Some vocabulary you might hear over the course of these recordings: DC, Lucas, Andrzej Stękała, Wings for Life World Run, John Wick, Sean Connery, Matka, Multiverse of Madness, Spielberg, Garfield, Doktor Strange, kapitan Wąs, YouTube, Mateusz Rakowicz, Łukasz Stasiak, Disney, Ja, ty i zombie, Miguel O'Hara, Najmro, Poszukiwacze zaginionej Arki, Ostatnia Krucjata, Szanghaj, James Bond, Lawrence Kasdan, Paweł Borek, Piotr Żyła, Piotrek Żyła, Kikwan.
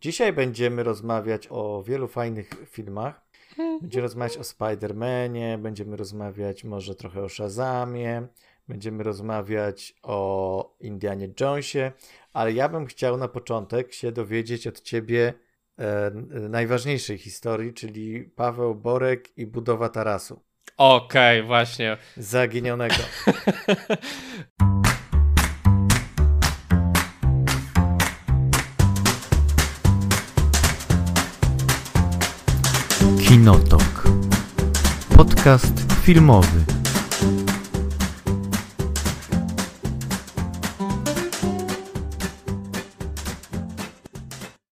Dzisiaj będziemy rozmawiać o wielu fajnych filmach. Będziemy rozmawiać o Spider-Manie, będziemy rozmawiać może trochę o Shazamie, będziemy rozmawiać o Indianie Jonesie, ale ja bym chciał na początek się dowiedzieć od ciebie najważniejszej historii, czyli Paweł Borek i budowa tarasu. Okej, właśnie. Zaginionego. Kinotok. Podcast filmowy.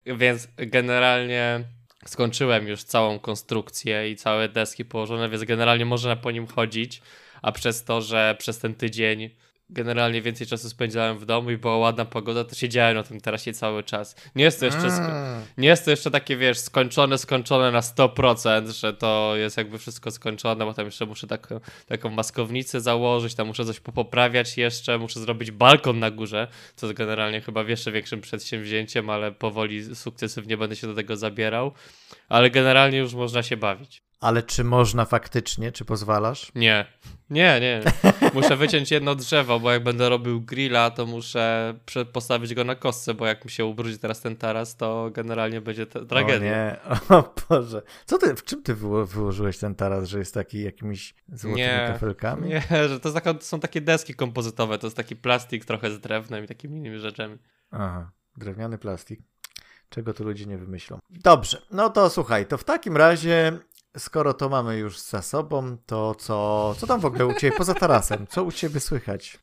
Więc generalnie skończyłem już całą konstrukcję i całe deski położone, więc generalnie można po nim chodzić, a przez to, że przez ten tydzień generalnie więcej czasu spędzałem w domu i była ładna pogoda, to siedziałem na tym tarasie cały czas. Nie jest to jeszcze takie, wiesz, skończone na 100%, że to jest jakby wszystko skończone, bo tam jeszcze muszę taką maskownicę założyć, tam muszę coś poprawiać jeszcze, muszę zrobić balkon na górze, co generalnie chyba jeszcze większym przedsięwzięciem, ale powoli, sukcesywnie będę się do tego zabierał, ale generalnie już można się bawić. Ale czy można faktycznie? Czy pozwalasz? Nie. Muszę wyciąć jedno drzewo, bo jak będę robił grilla, to muszę postawić go na kostce, bo jak mi się ubrudzi teraz ten taras, to generalnie będzie tragedia. O Boże. W czym ty wyłożyłeś ten taras, że jest taki jakimiś złotymi kafelkami? Nie, że to są takie deski kompozytowe, to jest taki plastik trochę z drewnem i takimi innymi rzeczami. Aha, drewniany plastik. Czego tu ludzie nie wymyślą. Dobrze, no to słuchaj, to w takim razie... Skoro to mamy już za sobą, to co tam w ogóle u ciebie poza tarasem? Co u ciebie słychać?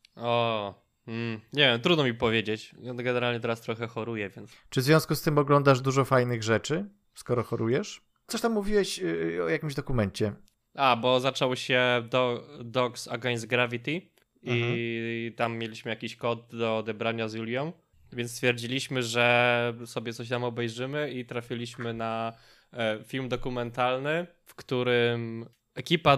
Nie wiem, trudno mi powiedzieć. Generalnie teraz trochę choruję, więc... Czy w związku z tym oglądasz dużo fajnych rzeczy, skoro chorujesz? Coś tam mówiłeś o jakimś dokumencie. Bo zaczął się Docs Against Gravity i tam mieliśmy jakiś kod do odebrania z Julią, więc stwierdziliśmy, że sobie coś tam obejrzymy i trafiliśmy na... film dokumentalny, w którym ekipa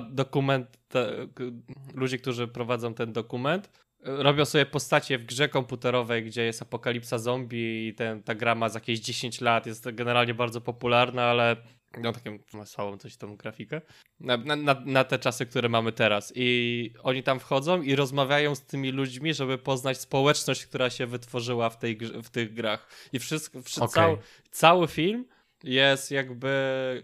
ludzi, którzy prowadzą ten dokument, robią sobie postacie w grze komputerowej, gdzie jest apokalipsa zombie i ta gra ma za jakieś 10 lat, jest generalnie bardzo popularna, ale taką słabą coś tą grafikę, na te czasy, które mamy teraz. I oni tam wchodzą i rozmawiają z tymi ludźmi, żeby poznać społeczność, która się wytworzyła w tych grach. I cały film jest jakby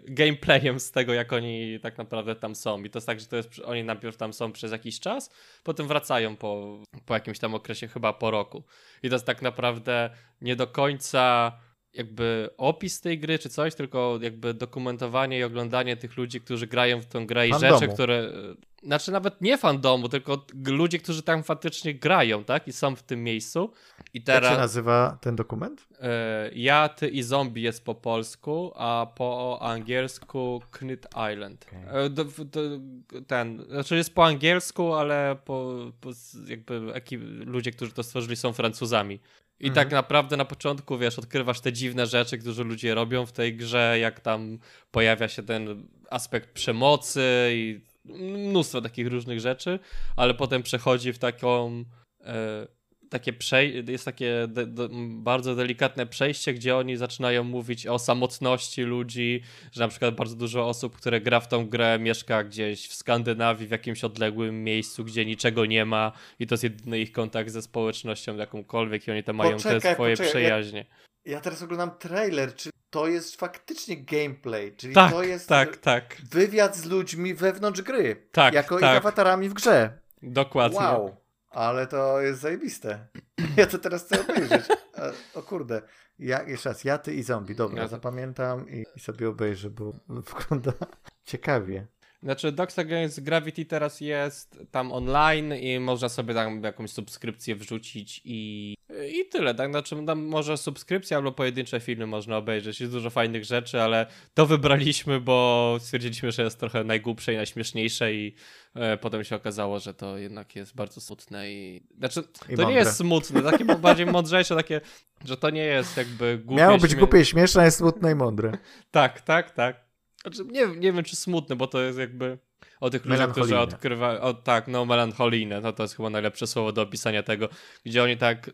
gameplayem z tego, jak oni tak naprawdę tam są. I to jest tak, że oni najpierw tam są przez jakiś czas, potem wracają po jakimś tam okresie, chyba po roku. I to jest tak naprawdę nie do końca jakby opis tej gry czy coś, tylko jakby dokumentowanie i oglądanie tych ludzi, którzy grają w tę grę i fandomu. Rzeczy, które... Znaczy nawet nie fandomu, tylko ludzie, którzy tam faktycznie grają, tak? I są w tym miejscu. I teraz... Jak się nazywa ten dokument? Ja, ty i zombie jest po polsku, a po angielsku Knit Island. Okay. Znaczy jest po angielsku, ale ludzie, którzy to stworzyli, są Francuzami. I tak naprawdę na początku, wiesz, odkrywasz te dziwne rzeczy, które ludzie robią w tej grze, jak tam pojawia się ten aspekt przemocy i mnóstwo takich różnych rzeczy, ale potem przechodzi w taką... jest takie bardzo delikatne przejście, gdzie oni zaczynają mówić o samotności ludzi, że na przykład bardzo dużo osób, które gra w tą grę, mieszka gdzieś w Skandynawii, w jakimś odległym miejscu, gdzie niczego nie ma i to jest jedyny ich kontakt ze społecznością jakąkolwiek i oni tam mają te swoje przyjaźnie. Ja teraz oglądam trailer, czy to jest faktycznie gameplay, czyli to jest wywiad z ludźmi wewnątrz gry, ich awatarami w grze. Dokładnie. Wow. Ale to jest zajebiste. Ja to teraz chcę obejrzeć. O kurde. Jeszcze raz, ja, ty i zombie. Dobra, zapamiętam i sobie obejrzę, bo wygląda ciekawie. Znaczy Docs Against Gravity teraz jest tam online i można sobie tam jakąś subskrypcję wrzucić i tyle, tak? Znaczy tam może subskrypcja albo pojedyncze filmy można obejrzeć. Jest dużo fajnych rzeczy, ale to wybraliśmy, bo stwierdziliśmy, że jest trochę najgłupsze i najśmieszniejsze i potem się okazało, że to jednak jest bardzo smutne i... Znaczy to nie jest smutne, takie bardziej mądrzejsze, takie, że to nie jest jakby głupie... Miało być głupie i śmieszne, jest smutne i mądre. Tak. Znaczy, nie wiem, czy smutny, bo to jest jakby o tych ludziach, którzy melancholijne, to jest chyba najlepsze słowo do opisania tego, gdzie oni tak,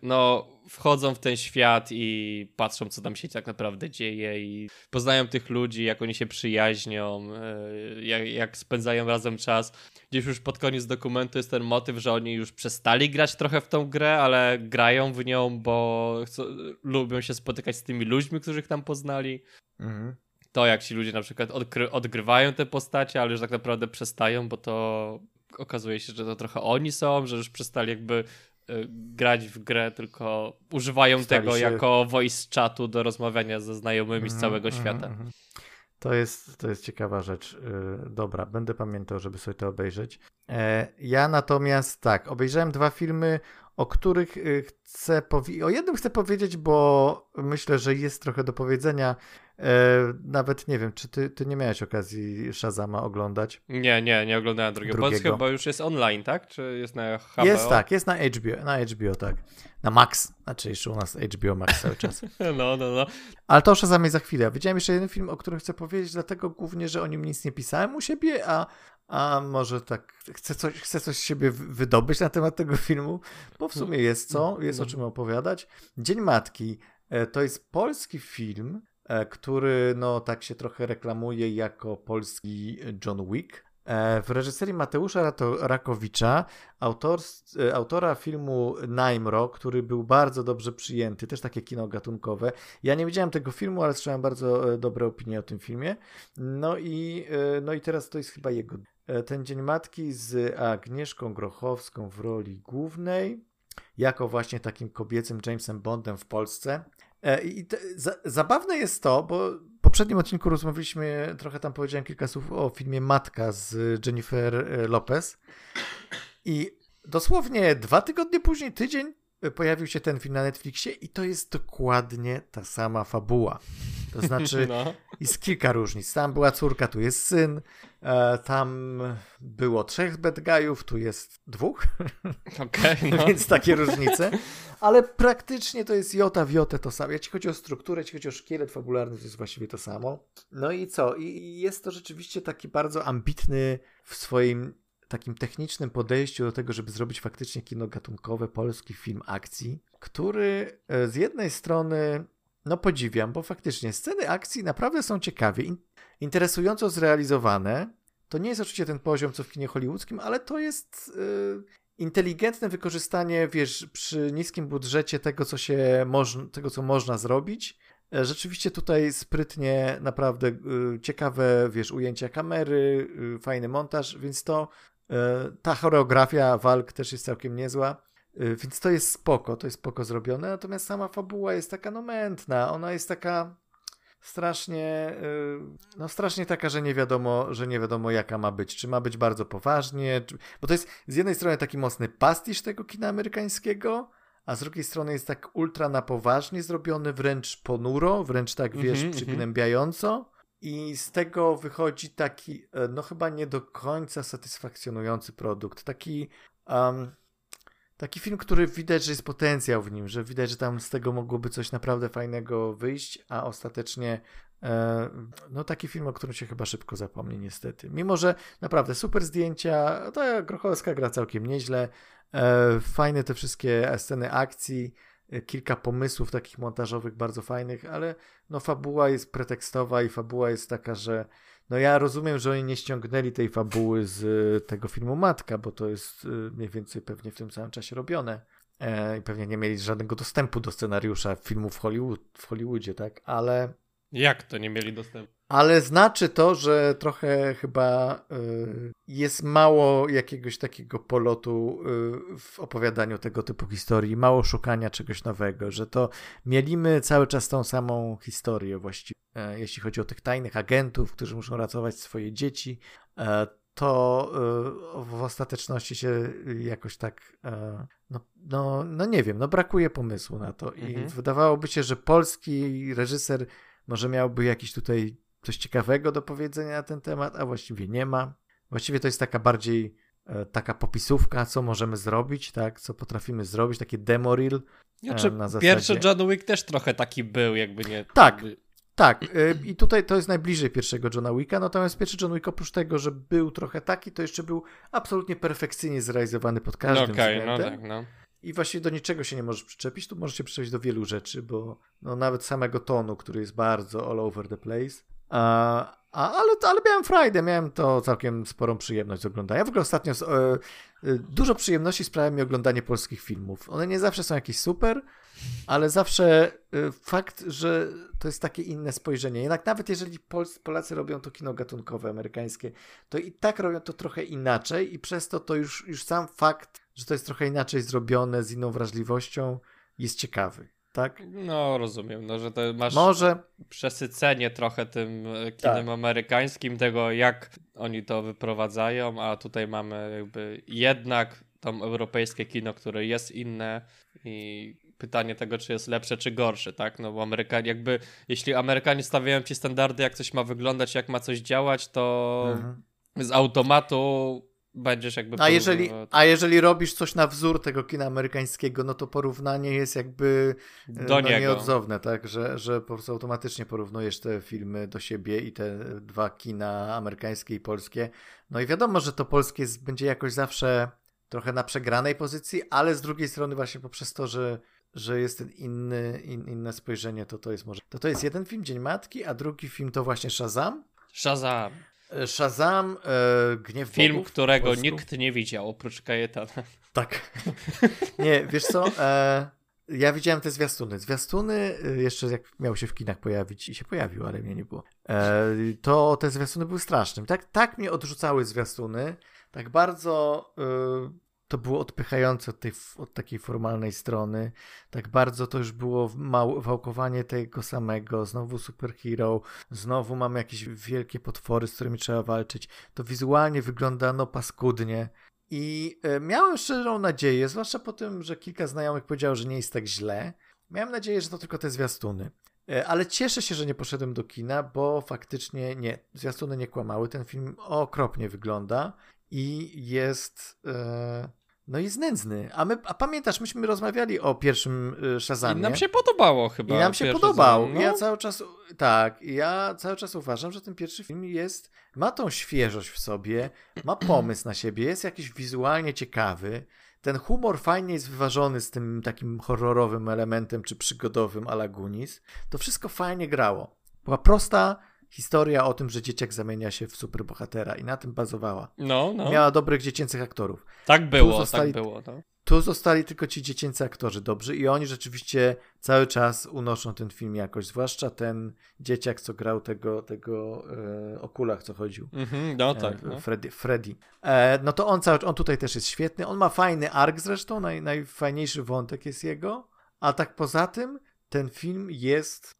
wchodzą w ten świat i patrzą, co tam się tak naprawdę dzieje i poznają tych ludzi, jak oni się przyjaźnią, jak spędzają razem czas. Gdzieś już pod koniec dokumentu jest ten motyw, że oni już przestali grać trochę w tą grę, ale grają w nią, bo lubią się spotykać z tymi ludźmi, których tam poznali. Mhm. To jak ci ludzie na przykład odgrywają te postacie, ale już tak naprawdę przestają, bo to okazuje się, że to trochę oni są, że już przestali jakby grać w grę, tylko używają tego jako voice chatu do rozmawiania ze znajomymi z całego świata. To jest ciekawa rzecz. Dobra, będę pamiętał, żeby sobie to obejrzeć. Ja natomiast tak, obejrzałem dwa filmy, o których chcę powiedzieć. O jednym chcę powiedzieć, bo myślę, że jest trochę do powiedzenia. Nawet nie wiem, czy ty nie miałeś okazji Shazama oglądać? Nie oglądałem drugiego. Chyba już jest online, tak? Czy jest na HBO? Jest na HBO, tak. Na Max, znaczy jeszcze u nas HBO Max cały czas. No. Ale to o Shazamie za chwilę. Widziałem jeszcze jeden film, o którym chcę powiedzieć, dlatego głównie, że o nim nic nie pisałem u siebie, a może tak chcę coś z siebie wydobyć na temat tego filmu, bo w sumie jest o czym opowiadać. Dzień Matki to jest polski film, który tak się trochę reklamuje jako polski John Wick. W reżyserii Mateusza Rakowicza, autora filmu Najmro, który był bardzo dobrze przyjęty, też takie kino gatunkowe. Ja nie widziałem tego filmu, ale słyszałem bardzo dobre opinie o tym filmie. No i teraz to jest chyba jego Ten Dzień Matki z Agnieszką Grochowską w roli głównej, jako właśnie takim kobiecym Jamesem Bondem w Polsce. I zabawne jest to, bo w poprzednim odcinku rozmawialiśmy, trochę tam powiedziałem kilka słów o filmie Matka z Jennifer Lopez i dosłownie 2 tygodnie później, tydzień, pojawił się ten film na Netflixie i to jest dokładnie ta sama fabuła. To znaczy jest kilka różnic. Tam była córka, tu jest syn, tam było 3 bad guyów, tu jest 2. Okay. Więc takie różnice. Ale praktycznie to jest jota w jotę to samo. Jeśli chodzi o strukturę, jeśli chodzi o szkielet fabularny, to jest właściwie to samo. No i co? I jest to rzeczywiście taki bardzo ambitny w swoim takim technicznym podejściu do tego, żeby zrobić faktycznie kino gatunkowe, polski film akcji, który z jednej strony podziwiam, bo faktycznie sceny akcji naprawdę są ciekawie, interesująco zrealizowane. To nie jest oczywiście ten poziom, co w kinie hollywoodzkim, ale to jest inteligentne wykorzystanie, przy niskim budżecie tego, tego, co można zrobić. Rzeczywiście tutaj sprytnie, naprawdę ciekawe, ujęcia kamery, fajny montaż, więc ta choreografia walk też jest całkiem niezła. Więc to jest spoko zrobione, natomiast sama fabuła jest taka mętna, ona jest taka strasznie, strasznie taka, że nie wiadomo jaka ma być, czy ma być bardzo poważnie, bo to jest z jednej strony taki mocny pastisz tego kina amerykańskiego, a z drugiej strony jest tak ultra na poważnie zrobiony, wręcz ponuro, wręcz tak przygnębiająco. I z tego wychodzi taki, chyba nie do końca satysfakcjonujący produkt, taki film, który widać, że jest potencjał w nim, że widać, że tam z tego mogłoby coś naprawdę fajnego wyjść, a ostatecznie taki film, o którym się chyba szybko zapomni niestety. Mimo, że naprawdę super zdjęcia, ta Grochowska gra całkiem nieźle, fajne te wszystkie sceny akcji, kilka pomysłów takich montażowych bardzo fajnych, ale fabuła jest pretekstowa i fabuła jest taka, że ja rozumiem, że oni nie ściągnęli tej fabuły z tego filmu Matka, bo to jest mniej więcej pewnie w tym samym czasie robione i pewnie nie mieli żadnego dostępu do scenariusza filmu w Hollywoodzie, tak? Ale... Jak to nie mieli dostępu? Ale znaczy to, że trochę chyba jest mało jakiegoś takiego polotu w opowiadaniu tego typu historii, mało szukania czegoś nowego, że to mielimy cały czas tą samą historię właściwie. Jeśli chodzi o tych tajnych agentów, którzy muszą ratować swoje dzieci, to w ostateczności się jakoś tak, nie wiem, brakuje pomysłu na to. I wydawałoby się, że polski reżyser może miałby jakiś tutaj coś ciekawego do powiedzenia na ten temat, a właściwie nie ma. Właściwie to jest taka bardziej taka popisówka, co możemy zrobić, tak, co potrafimy zrobić, takie demo reel. Znaczy, pierwszy John Wick też trochę taki był, jakby nie... Tak, i tutaj to jest najbliżej pierwszego Johna Wicka, natomiast pierwszy John Wick oprócz tego, że był trochę taki, to jeszcze był absolutnie perfekcyjnie zrealizowany pod każdym względem. i właściwie do niczego się nie możesz przyczepić. Tu możesz się przyczepić do wielu rzeczy, bo no, nawet samego tonu, który jest bardzo all over the place. Ale miałem frajdę, miałem to całkiem sporą przyjemność z oglądania. W ogóle ostatnio dużo przyjemności sprawia mi oglądanie polskich filmów. One nie zawsze są jakieś super, ale zawsze fakt, że to jest takie inne spojrzenie. Jednak nawet jeżeli Polacy robią to kino gatunkowe amerykańskie, to i tak robią to trochę inaczej i przez to już sam fakt, że to jest trochę inaczej zrobione, z inną wrażliwością, jest ciekawy. Tak? No rozumiem, no, że to masz przesycenie trochę tym kinem amerykańskim, tego jak oni to wyprowadzają, a tutaj mamy jakby jednak tam europejskie kino, które jest inne i pytanie tego, czy jest lepsze, czy gorsze, tak? No bo Amerykanie jakby, jeśli Amerykanie stawiają ci standardy, jak coś ma wyglądać, jak ma coś działać, to z automatu będziesz jakby... A jeżeli robisz coś na wzór tego kina amerykańskiego, no to porównanie jest jakby nieodzowne, tak? Że po prostu automatycznie porównujesz te filmy do siebie i te dwa kina amerykańskie i polskie. No i wiadomo, że to polskie będzie jakoś zawsze trochę na przegranej pozycji, ale z drugiej strony właśnie poprzez to, że jest ten inne spojrzenie, to jest może... To jest jeden film, Dzień Matki, a drugi film to właśnie Shazam. Shazam, Gniew Film, Bogów, którego nikt nie widział, oprócz Kajetana. Tak. Nie, wiesz co, ja widziałem te zwiastuny. Zwiastuny, jeszcze jak miał się w kinach pojawić i się pojawił, ale mnie nie było, to te zwiastuny były straszne. Tak mnie odrzucały zwiastuny, tak bardzo to było odpychające od takiej formalnej strony, tak bardzo to już było wałkowanie tego samego, znowu superhero, znowu mamy jakieś wielkie potwory, z którymi trzeba walczyć, to wizualnie wyglądano paskudnie i miałem szczerą nadzieję, zwłaszcza po tym, że kilka znajomych powiedziało, że nie jest tak źle, miałem nadzieję, że to tylko te zwiastuny. Ale cieszę się, że nie poszedłem do kina, bo faktycznie nie, zwiastuny nie kłamały, ten film okropnie wygląda i jest... No i znędzny. A pamiętasz, myśmy rozmawiali o pierwszym Shazamie. I nam się podobało chyba. I nam się podobał. No? Ja cały czas uważam, że ten pierwszy film ma tą świeżość w sobie, ma pomysł na siebie, jest jakiś wizualnie ciekawy. Ten humor fajnie jest wyważony z tym takim horrorowym elementem, czy przygodowym a la Goonies. To wszystko fajnie grało. Była prosta historia o tym, że dzieciak zamienia się w superbohatera i na tym bazowała. No. Miała dobrych dziecięcych aktorów. Tak było. No. Tu zostali tylko ci dziecięcy aktorzy dobrzy i oni rzeczywiście cały czas unoszą ten film jakoś, zwłaszcza ten dzieciak, co grał tego o kulach, co chodził. Freddy. No to on tutaj też jest świetny. On ma fajny ark zresztą, najfajniejszy wątek jest jego, a tak poza tym ten film jest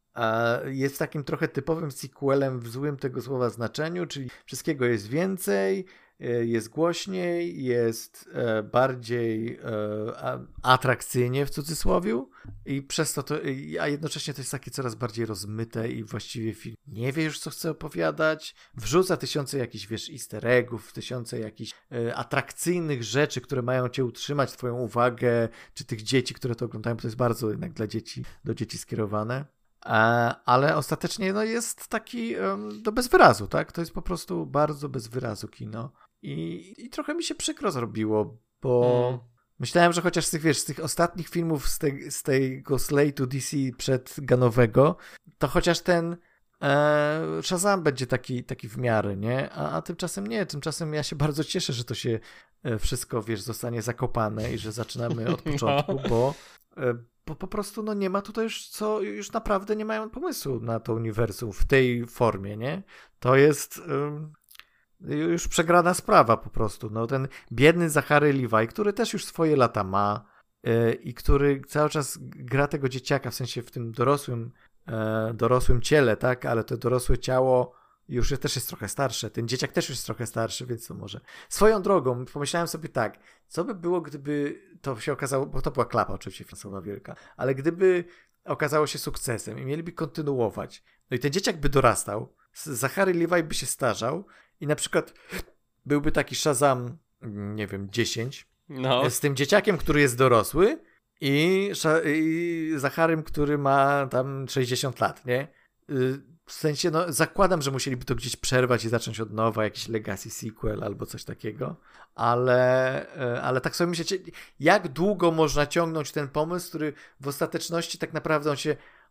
takim trochę typowym sequelem w złym tego słowa znaczeniu, czyli wszystkiego jest więcej, jest głośniej, jest bardziej atrakcyjnie w cudzysłowie i przez to, a jednocześnie to jest takie coraz bardziej rozmyte i właściwie film nie wie już, co chce opowiadać, wrzuca tysiące jakichś, easter eggów, tysiące jakichś atrakcyjnych rzeczy, które mają cię utrzymać, twoją uwagę, czy tych dzieci, które to oglądają, bo to jest bardzo jednak do dzieci skierowane. Ale ostatecznie jest taki do bez wyrazu, tak? To jest po prostu bardzo bez wyrazu kino i trochę mi się przykro zrobiło, bo myślałem, że chociaż z tych ostatnich filmów z tego slate'u DC przedganowego, to chociaż ten Shazam będzie taki w miarę, nie? A tymczasem nie, tymczasem ja się bardzo cieszę, że to się wszystko, zostanie zakopane i że zaczynamy od początku, bo po prostu nie ma tutaj już naprawdę nie mają pomysłu na to uniwersum w tej formie, nie? To jest już przegrana sprawa po prostu. No, ten biedny Zachary Levi, który też już swoje lata ma i który cały czas gra tego dzieciaka, w sensie w tym dorosłym ciele, tak? Ale to dorosłe ciało już też jest trochę starsze. Ten dzieciak też już jest trochę starszy, więc to może. Swoją drogą pomyślałem sobie tak, co by było, gdyby to się okazało, bo to była klapa oczywiście finansowa wielka, ale gdyby okazało się sukcesem i mieliby kontynuować, no i ten dzieciak by dorastał, Zachary Levi by się starzał i na przykład byłby taki Shazam, nie wiem, 10, z tym dzieciakiem, który jest dorosły i Zacharym, który ma tam 60 lat, nie? W sensie, no, zakładam, że musieliby to gdzieś przerwać i zacząć od nowa, jakiś legacy sequel albo coś takiego, ale tak sobie myślę, jak długo można ciągnąć ten pomysł, który w ostateczności tak naprawdę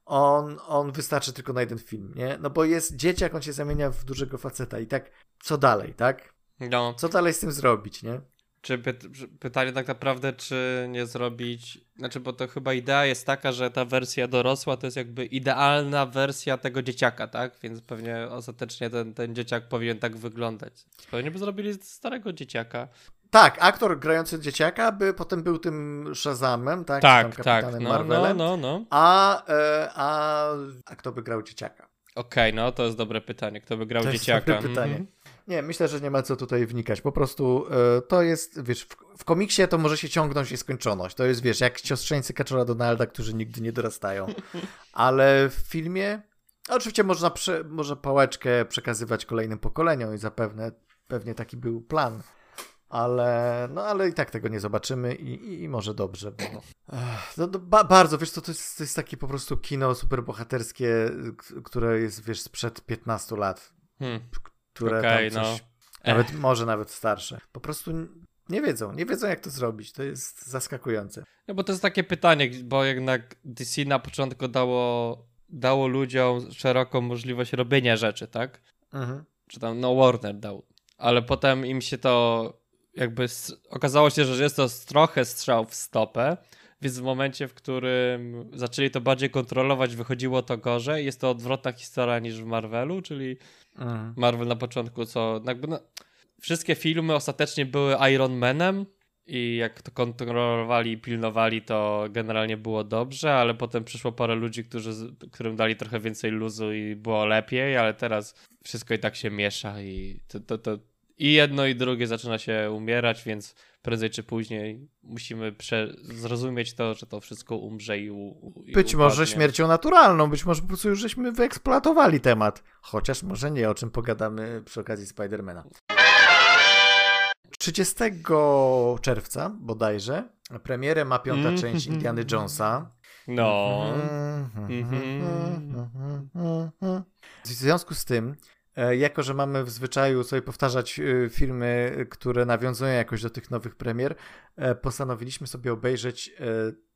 on wystarczy tylko na jeden film, nie? No bo jest dzieciak, on się zamienia w dużego faceta i tak, co dalej, tak? No. Co dalej z tym zrobić, nie? Czy pytanie tak naprawdę, czy nie zrobić... Znaczy, bo to chyba idea jest taka, że ta wersja dorosła to jest jakby idealna wersja tego dzieciaka, tak? Więc pewnie ostatecznie ten dzieciak powinien tak wyglądać. Pewnie by zrobili starego dzieciaka. Tak, aktor grający dzieciaka by potem był tym Shazamem, tak? Tak, tak. No. A kto by grał dzieciaka? Okej, no to jest dobre pytanie. Kto by grał dzieciaka? To jest dobre pytanie. Nie, myślę, że nie ma co tutaj wnikać. Po prostu to jest, wiesz, w komiksie to może się ciągnąć nieskończoność. To jest, wiesz, jak siostrzeńcy Kaczora Donalda, którzy nigdy nie dorastają. Ale w filmie oczywiście można pałeczkę przekazywać kolejnym pokoleniom i pewnie taki był plan. Ale i tak tego nie zobaczymy i może dobrze, bo... bardzo, wiesz co, to jest takie po prostu kino superbohaterskie, które jest, wiesz, sprzed 15 lat. Które tam coś, może nawet starsze. Po prostu nie wiedzą jak to zrobić. To jest zaskakujące. No bo to jest takie pytanie, bo jednak DC na początku dało ludziom szeroką możliwość robienia rzeczy, tak? Mhm. Czy tam Warner dał. Ale potem im się to jakby okazało się, że jest to trochę strzał w stopę, więc w momencie, w którym zaczęli to bardziej kontrolować, wychodziło to gorzej. Jest to odwrotna historia niż w Marvelu, czyli Marvel na początku, wszystkie filmy ostatecznie były Iron Manem i jak to kontrolowali i pilnowali, to generalnie było dobrze, ale potem przyszło parę ludzi, którym dali trochę więcej luzu i było lepiej, ale teraz wszystko i tak się miesza i to i jedno i drugie zaczyna się umierać, więc prędzej czy później musimy zrozumieć to, że to wszystko umrze i być upadnie. Może śmiercią naturalną, być może po prostu już żeśmy wyeksploatowali temat. Chociaż może nie, o czym pogadamy przy okazji Spidermana. 30 czerwca bodajże premierę ma piąta część Indiana Jonesa. No. W związku z tym, jako że mamy w zwyczaju sobie powtarzać filmy, które nawiązują jakoś do tych nowych premier, postanowiliśmy sobie obejrzeć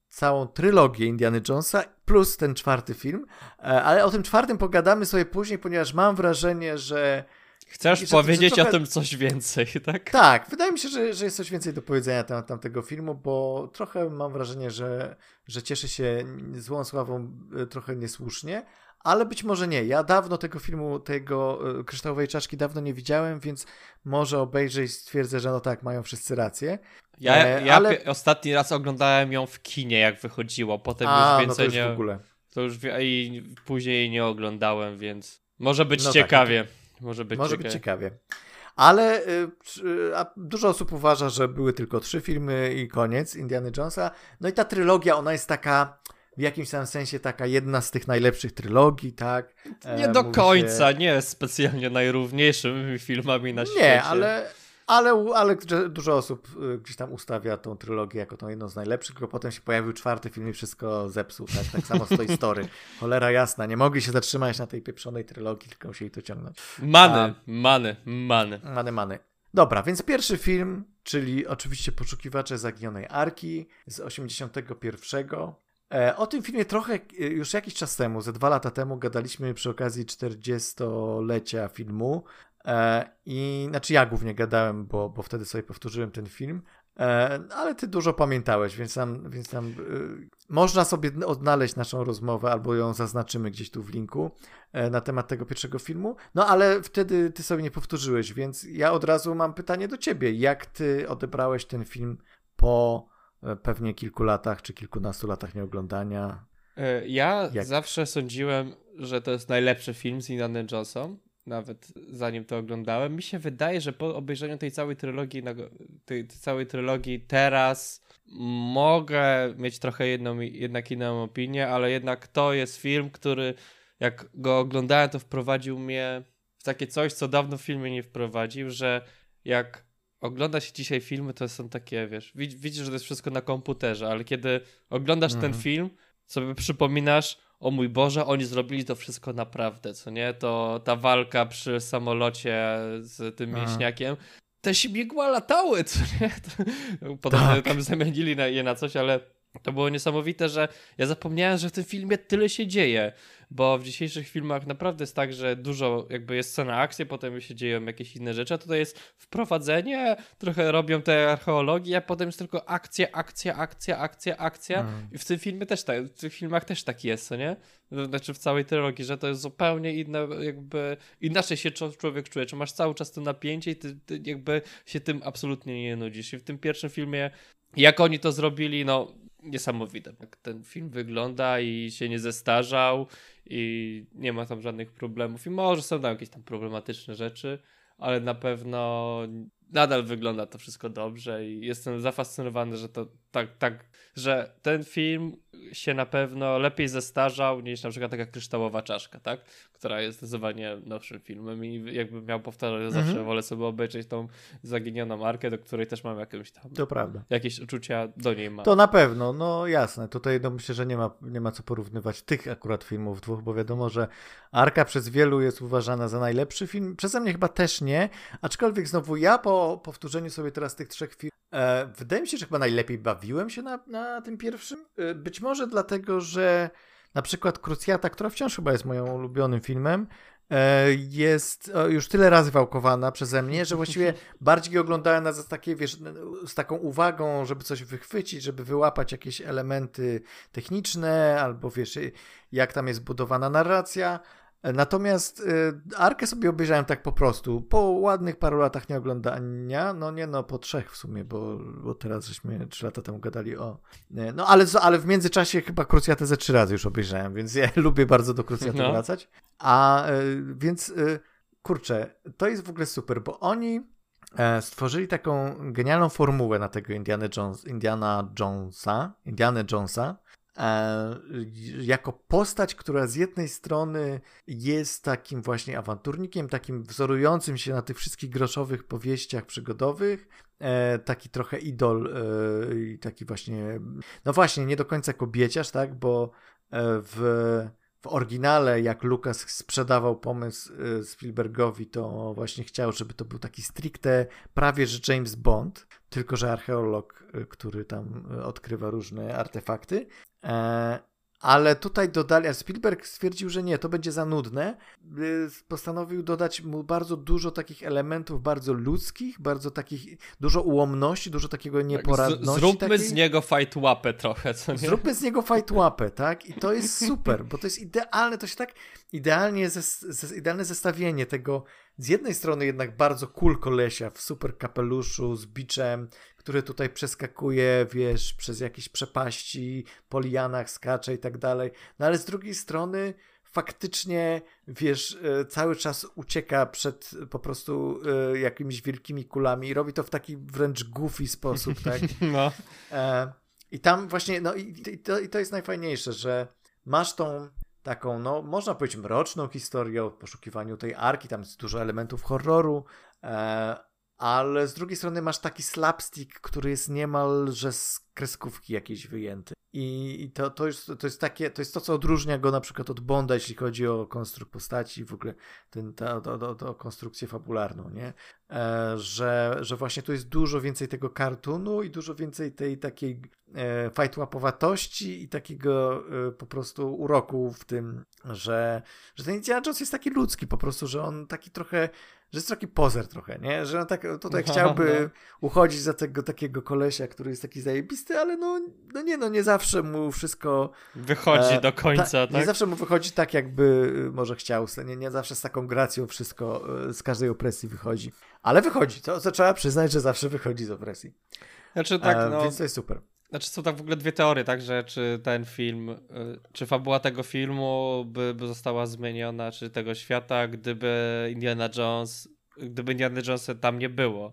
całą trylogię Indiany Jonesa plus ten czwarty film, ale o tym czwartym pogadamy sobie później, ponieważ mam wrażenie, że... Chcesz powiedzieć trochę... o tym coś więcej, tak? Tak, wydaje mi się, że jest coś więcej do powiedzenia na temat tamtego filmu, bo trochę mam wrażenie, że cieszy się złą sławą trochę niesłusznie, ale być może nie. Ja dawno tego filmu, tego Kryształowej Czaszki dawno nie widziałem, więc może obejrzę i stwierdzę, że no tak, mają wszyscy rację. Ja ostatni raz oglądałem ją w kinie, jak wychodziło. Potem już więcej no to już nie... w ogóle. To już i później nie oglądałem, więc może być ciekawie. Tak. Może być ciekawie. Ale dużo osób uważa, że były tylko 3 filmy i koniec Indiany Jonesa. No i ta trylogia, ona jest taka... w jakimś tam sensie taka jedna z tych najlepszych trylogii, tak? Nie do końca, nie jest specjalnie najrówniejszymi filmami na świecie. Nie, ale dużo osób gdzieś tam ustawia tą trylogię jako tą jedną z najlepszych, tylko potem się pojawił czwarty film i wszystko zepsuł, tak? Tak samo z Toy Story. Cholera jasna, nie mogli się zatrzymać na tej pieprzonej trylogii, tylko musieli to ciągnąć. Many. Dobra, więc pierwszy film, czyli oczywiście Poszukiwacze zaginionej Arki z 81. O tym filmie trochę już jakiś czas temu, ze 2 lata temu gadaliśmy przy okazji 40-lecia filmu i znaczy ja głównie gadałem, bo wtedy sobie powtórzyłem ten film, ale ty dużo pamiętałeś, więc tam można sobie odnaleźć naszą rozmowę albo ją zaznaczymy gdzieś tu w linku na temat tego pierwszego filmu, no ale wtedy ty sobie nie powtórzyłeś, więc ja od razu mam pytanie do ciebie, jak ty odebrałeś ten film po... pewnie kilku latach czy kilkunastu latach nieoglądania. Zawsze sądziłem, że to jest najlepszy film z Indiana Jonesa, nawet zanim to oglądałem. Mi się wydaje, że po obejrzeniu tej całej trylogii teraz mogę mieć trochę jednak inną opinię, ale jednak to jest film, który jak go oglądałem, to wprowadził mnie w takie coś, co dawno w filmie nie wprowadził, że jak ogląda się dzisiaj filmy, to są takie, wiesz, widzisz, że to jest wszystko na komputerze, ale kiedy oglądasz ten film, sobie przypominasz, o mój Boże, oni zrobili to wszystko naprawdę, co nie? To ta walka przy samolocie z tym mięśniakiem, te śmigła latały, co nie? Potem tam zamienili je na coś, ale to było niesamowite, że ja zapomniałem, że w tym filmie tyle się dzieje, bo w dzisiejszych filmach naprawdę jest tak, że dużo jakby jest scena akcji, potem się dzieją jakieś inne rzeczy, a tutaj jest wprowadzenie, trochę robią te archeologii, a potem jest tylko akcja i w tym filmie też tak, w tych filmach też tak jest, co nie? Znaczy w całej trylogii, że to jest zupełnie inne, jakby inaczej się człowiek czuje, czy masz cały czas to napięcie i ty jakby się tym absolutnie nie nudzisz. I w tym pierwszym filmie, jak oni to zrobili, no niesamowite. Jak ten film wygląda i się nie zestarzał i nie ma tam żadnych problemów. I może są tam jakieś tam problematyczne rzeczy, ale na pewno nadal wygląda to wszystko dobrze i jestem zafascynowany, że to tak, że ten film się na pewno lepiej zestarzał niż na przykład taka Kryształowa Czaszka, tak? Która jest zdecydowanie nowszym filmem i jakbym miał powtarzać, zawsze wolę sobie obejrzeć tą Zaginioną Arkę, do której też mam jakieś tam... To prawda. Jakieś uczucia do niej mam. To na pewno, no jasne. Tutaj no, myślę, że nie ma co porównywać tych akurat filmów dwóch, bo wiadomo, że Arka przez wielu jest uważana za najlepszy film. Przeze mnie chyba też nie, aczkolwiek znowu ja po powtórzeniu sobie teraz tych trzech filmów wydaje mi się, że chyba najlepiej bawiłem się na tym pierwszym. Być może dlatego, że na przykład Krucjata, która wciąż chyba jest moim ulubionym filmem, jest już tyle razy wałkowana przeze mnie, że właściwie bardziej oglądałem na takie, wiesz, z taką uwagą, żeby coś wychwycić, żeby wyłapać jakieś elementy techniczne albo wiesz, jak tam jest budowana narracja. Natomiast Arkę sobie obejrzałem tak po prostu, po ładnych paru latach nieoglądania, po 3 w sumie, bo teraz żeśmy 3 lata temu gadali o... No ale w międzyczasie chyba Krucjatę ze 3 razy już obejrzałem, więc ja lubię bardzo do Krucjaty wracać. A więc, kurczę, to jest w ogóle super, bo oni stworzyli taką genialną formułę na tego Indiana Jonesa, jako postać, która z jednej strony jest takim właśnie awanturnikiem, takim wzorującym się na tych wszystkich groszowych powieściach przygodowych, taki trochę idol, taki właśnie, no właśnie, nie do końca kobieciarz, tak, bo w oryginale, jak Lucas sprzedawał pomysł Spielbergowi, to właśnie chciał, żeby to był taki stricte prawie że James Bond, tylko że archeolog, który tam odkrywa różne artefakty. Ale tutaj dodali, a Spielberg stwierdził, że nie, to będzie za nudne. Postanowił dodać mu bardzo dużo takich elementów, bardzo ludzkich, bardzo takich, dużo ułomności, dużo takiego nieporadności. Zróbmy z niego fight łapę trochę, co nie? Zróbmy z niego fight łapę, tak? I to jest super, bo to jest idealne, to się tak idealnie, idealne zestawienie tego, z jednej strony jednak bardzo cool kolesia w super kapeluszu z biczem, który tutaj przeskakuje, wiesz, przez jakieś przepaści, po lianach skacze i tak dalej, no ale z drugiej strony faktycznie, wiesz, cały czas ucieka przed po prostu jakimiś wielkimi kulami i robi to w taki wręcz goofy sposób, tak? No. I tam właśnie, no i to jest najfajniejsze, że masz tą taką, no można powiedzieć mroczną historię o poszukiwaniu tej Arki, tam jest dużo elementów horroru, ale z drugiej strony masz taki slapstick, który jest niemalże z kreskówki jakiejś wyjęty. I to jest to, co odróżnia go na przykład od Bonda, jeśli chodzi o konstrukt postaci, w ogóle o konstrukcję fabularną, nie? Że właśnie tu jest dużo więcej tego kartunu i dużo więcej tej takiej fajtłapowatości i takiego po prostu uroku w tym, że ten Indiana Jones jest taki ludzki po prostu, że on taki trochę, że jest taki pozer trochę, nie? Że on tak tutaj chciałby uchodzić za tego takiego kolesia, który jest taki zajebisty, ale nie zawsze mu wszystko wychodzi do końca, tak? Nie zawsze mu wychodzi tak, jakby może chciał. Nie zawsze z taką gracją wszystko z każdej opresji wychodzi. Ale wychodzi. To trzeba przyznać, że zawsze wychodzi z opresji. Znaczy tak, więc to jest super. Znaczy są tak w ogóle dwie teorie, tak, że czy ten film, czy fabuła tego filmu by została zmieniona, czy tego świata, gdyby Indiana Jonesa tam nie było.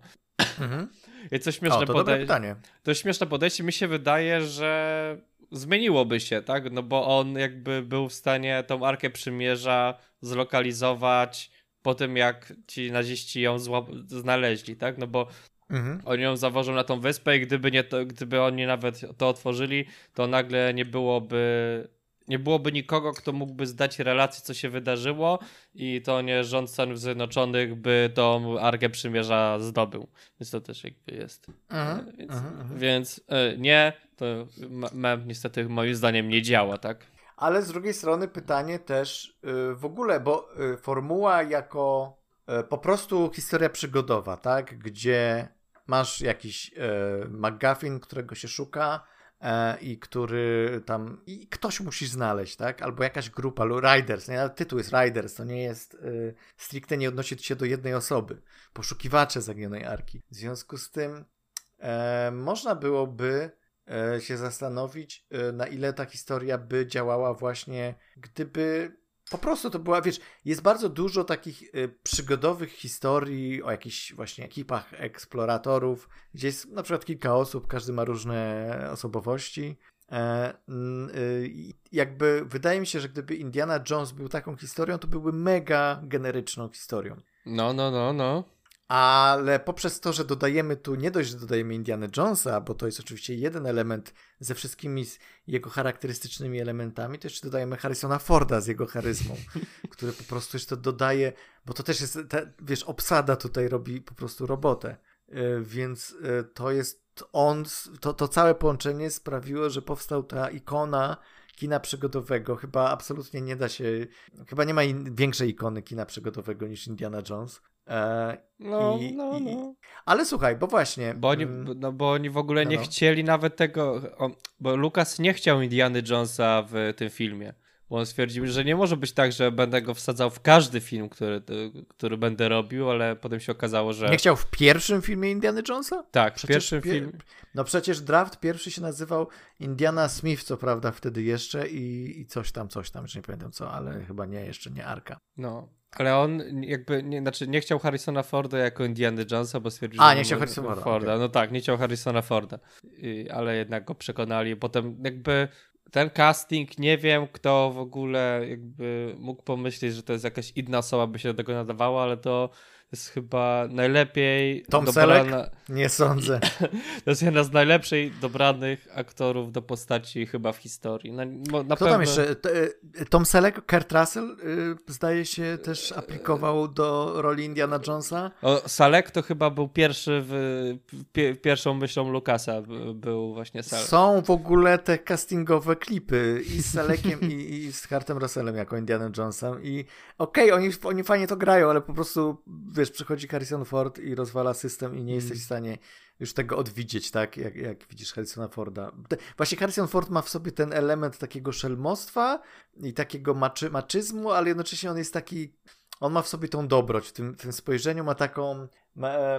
Mhm. I to śmieszne pytanie. To śmieszne podejście, mi się wydaje, że zmieniłoby się, tak, no bo on jakby był w stanie tą Arkę Przymierza zlokalizować po tym, jak ci naziści ją znaleźli, tak, no bo oni ją zawożą na tą wyspę i gdyby oni nawet to otworzyli, to nagle nie byłoby nie byłoby nikogo, kto mógłby zdać relację, co się wydarzyło, i to nie rząd Stanów Zjednoczonych by tą Arkę Przymierza zdobył. Więc to też jakby jest. Więc to mem niestety moim zdaniem nie działa, tak? Ale z drugiej strony pytanie też w ogóle, bo formuła jako po prostu historia przygodowa, tak? Gdzie masz jakiś McGuffin, którego się szuka, i który tam i ktoś musi znaleźć, tak? Albo jakaś grupa, albo Riders, nie? Tytuł jest Riders, to nie jest stricte, nie odnosi się do jednej osoby. Poszukiwacze zaginionej Arki. W związku z tym można byłoby się zastanowić, na ile ta historia by działała właśnie, gdyby po prostu to była, wiesz, jest bardzo dużo takich przygodowych historii o jakichś właśnie ekipach eksploratorów, gdzie jest na przykład kilka osób, każdy ma różne osobowości. Jakby wydaje mi się, że gdyby Indiana Jones był taką historią, to byłby mega generyczną historią. No. Ale poprzez to, że dodajemy tu, nie dość, że dodajemy Indiana Jonesa, bo to jest oczywiście jeden element ze wszystkimi jego charakterystycznymi elementami, to jeszcze dodajemy Harrisona Forda z jego charyzmą, który po prostu jeszcze dodaje, bo to też jest, wiesz, obsada tutaj robi po prostu robotę, więc to jest on, to całe połączenie sprawiło, że powstał ta ikona kina przygodowego. Chyba absolutnie nie da się, chyba nie ma większej ikony kina przygodowego niż Indiana Jones. Ale słuchaj, bo właśnie bo oni w ogóle nie chcieli nawet tego, bo Lucas nie chciał Indiana Jonesa w tym filmie, bo on stwierdził, że nie może być tak, że będę go wsadzał w każdy film, który będę robił, ale potem się okazało, że... Nie chciał w pierwszym filmie Indiana Jonesa? Tak, przecież w pierwszym filmie. No przecież draft pierwszy się nazywał Indiana Smith, co prawda wtedy jeszcze i coś tam, już nie pamiętam co, ale chyba nie, jeszcze nie Arka. No, ale on jakby, nie chciał Harrisona Forda jako Indiana Jonesa, bo stwierdził, że... nie chciał Harrisona Forda. Okay. No tak, nie chciał Harrisona Forda, ale jednak go przekonali. Potem jakby... Ten casting, nie wiem, kto w ogóle jakby mógł pomyśleć, że to jest jakaś inna osoba, by się do tego nadawała, ale to jest chyba najlepiej... Tom Selleck? Nie sądzę. To jest jedna z najlepszej dobranych aktorów do postaci chyba w historii. Kto tam jeszcze? Tom Selleck, Kurt Russell zdaje się też aplikował do roli Indiana Jonesa. Selleck to chyba był pierwszy, pierwszą myślą Lucasa był właśnie Selleck. Są w ogóle te castingowe klipy i z Selleckiem i z Kurtem Russellem jako Indiana Jonesem i oni fajnie to grają, ale po prostu wiesz, przychodzi Harrison Ford i rozwala system i nie jesteś w stanie już tego odwidzieć, tak? Jak widzisz Harrisona Forda. Właśnie Harrison Ford ma w sobie ten element takiego szelmostwa i takiego maczyzmu, ale jednocześnie on jest taki, on ma w sobie tą dobroć, w tym spojrzeniu ma taką,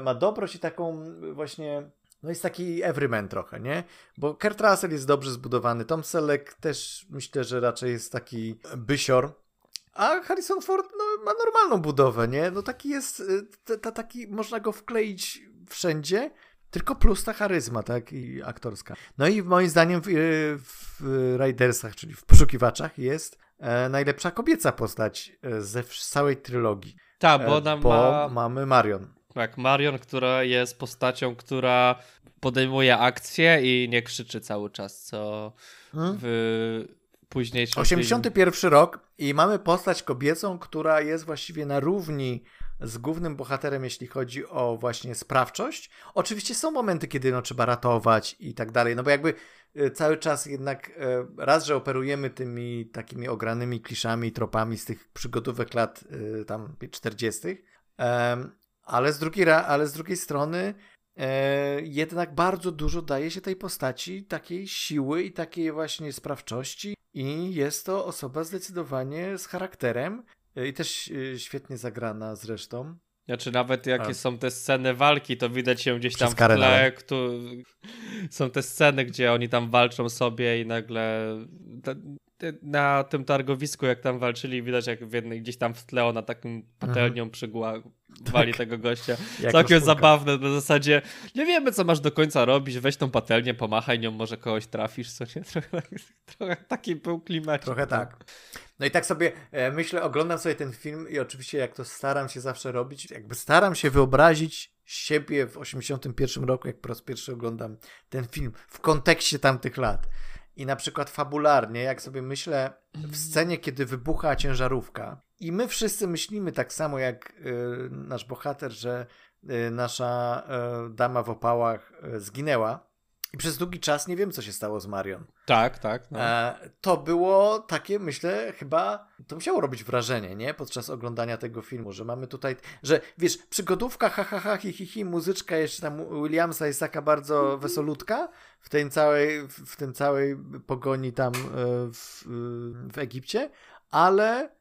ma dobroć i taką właśnie, no jest taki everyman trochę, nie? Bo Kurt Russell jest dobrze zbudowany, Tom Selleck też myślę, że raczej jest taki bysior, a Harrison Ford ma normalną budowę, nie? No taki jest, taki można go wkleić wszędzie, tylko plus ta charyzma, tak? I aktorska. No i moim zdaniem w Ridersach, czyli w Poszukiwaczach jest najlepsza kobieca postać ze całej trylogii. Tak, bo mamy Marion. Tak, Marion, która jest postacią, która podejmuje akcję i nie krzyczy cały czas, co w... 81 film. Rok i mamy postać kobiecą, która jest właściwie na równi z głównym bohaterem, jeśli chodzi o właśnie sprawczość. Oczywiście są momenty, kiedy trzeba ratować i tak dalej, no bo jakby cały czas jednak raz, że operujemy tymi takimi ogranymi kliszami, tropami z tych przygodówek lat tam 40, ale z drugiej strony jednak bardzo dużo daje się tej postaci takiej siły i takiej właśnie sprawczości i jest to osoba zdecydowanie z charakterem i też świetnie zagrana zresztą. Znaczy nawet jakie są te sceny walki, to widać ją gdzieś tam w tle, są te sceny, gdzie oni tam walczą sobie i nagle na tym targowisku jak tam walczyli, widać jak gdzieś tam w tle ona takim patelnią wali tego gościa. Całkiem zabawne, na zasadzie nie wiemy, co masz do końca robić, weź tą patelnię, pomachaj nią, może kogoś trafisz, co nie? Trochę taki był klimat. Trochę tak. No i tak sobie myślę, oglądam sobie ten film i oczywiście jak to staram się zawsze robić, jakby staram się wyobrazić siebie w 81 roku, jak po raz pierwszy oglądam ten film w kontekście tamtych lat. I na przykład fabularnie, jak sobie myślę, w scenie, kiedy wybucha ciężarówka i my wszyscy myślimy tak samo jak nasz bohater, że nasza dama w opałach zginęła i przez długi czas nie wiem, co się stało z Marion. Tak. No. To było takie, myślę, chyba to musiało robić wrażenie, nie? Podczas oglądania tego filmu, że mamy tutaj, że wiesz, przygodówka, ha, ha, ha, hi, hi, hi, muzyczka jeszcze tam Williamsa jest taka bardzo wesolutka w tym całej pogoni tam w Egipcie, ale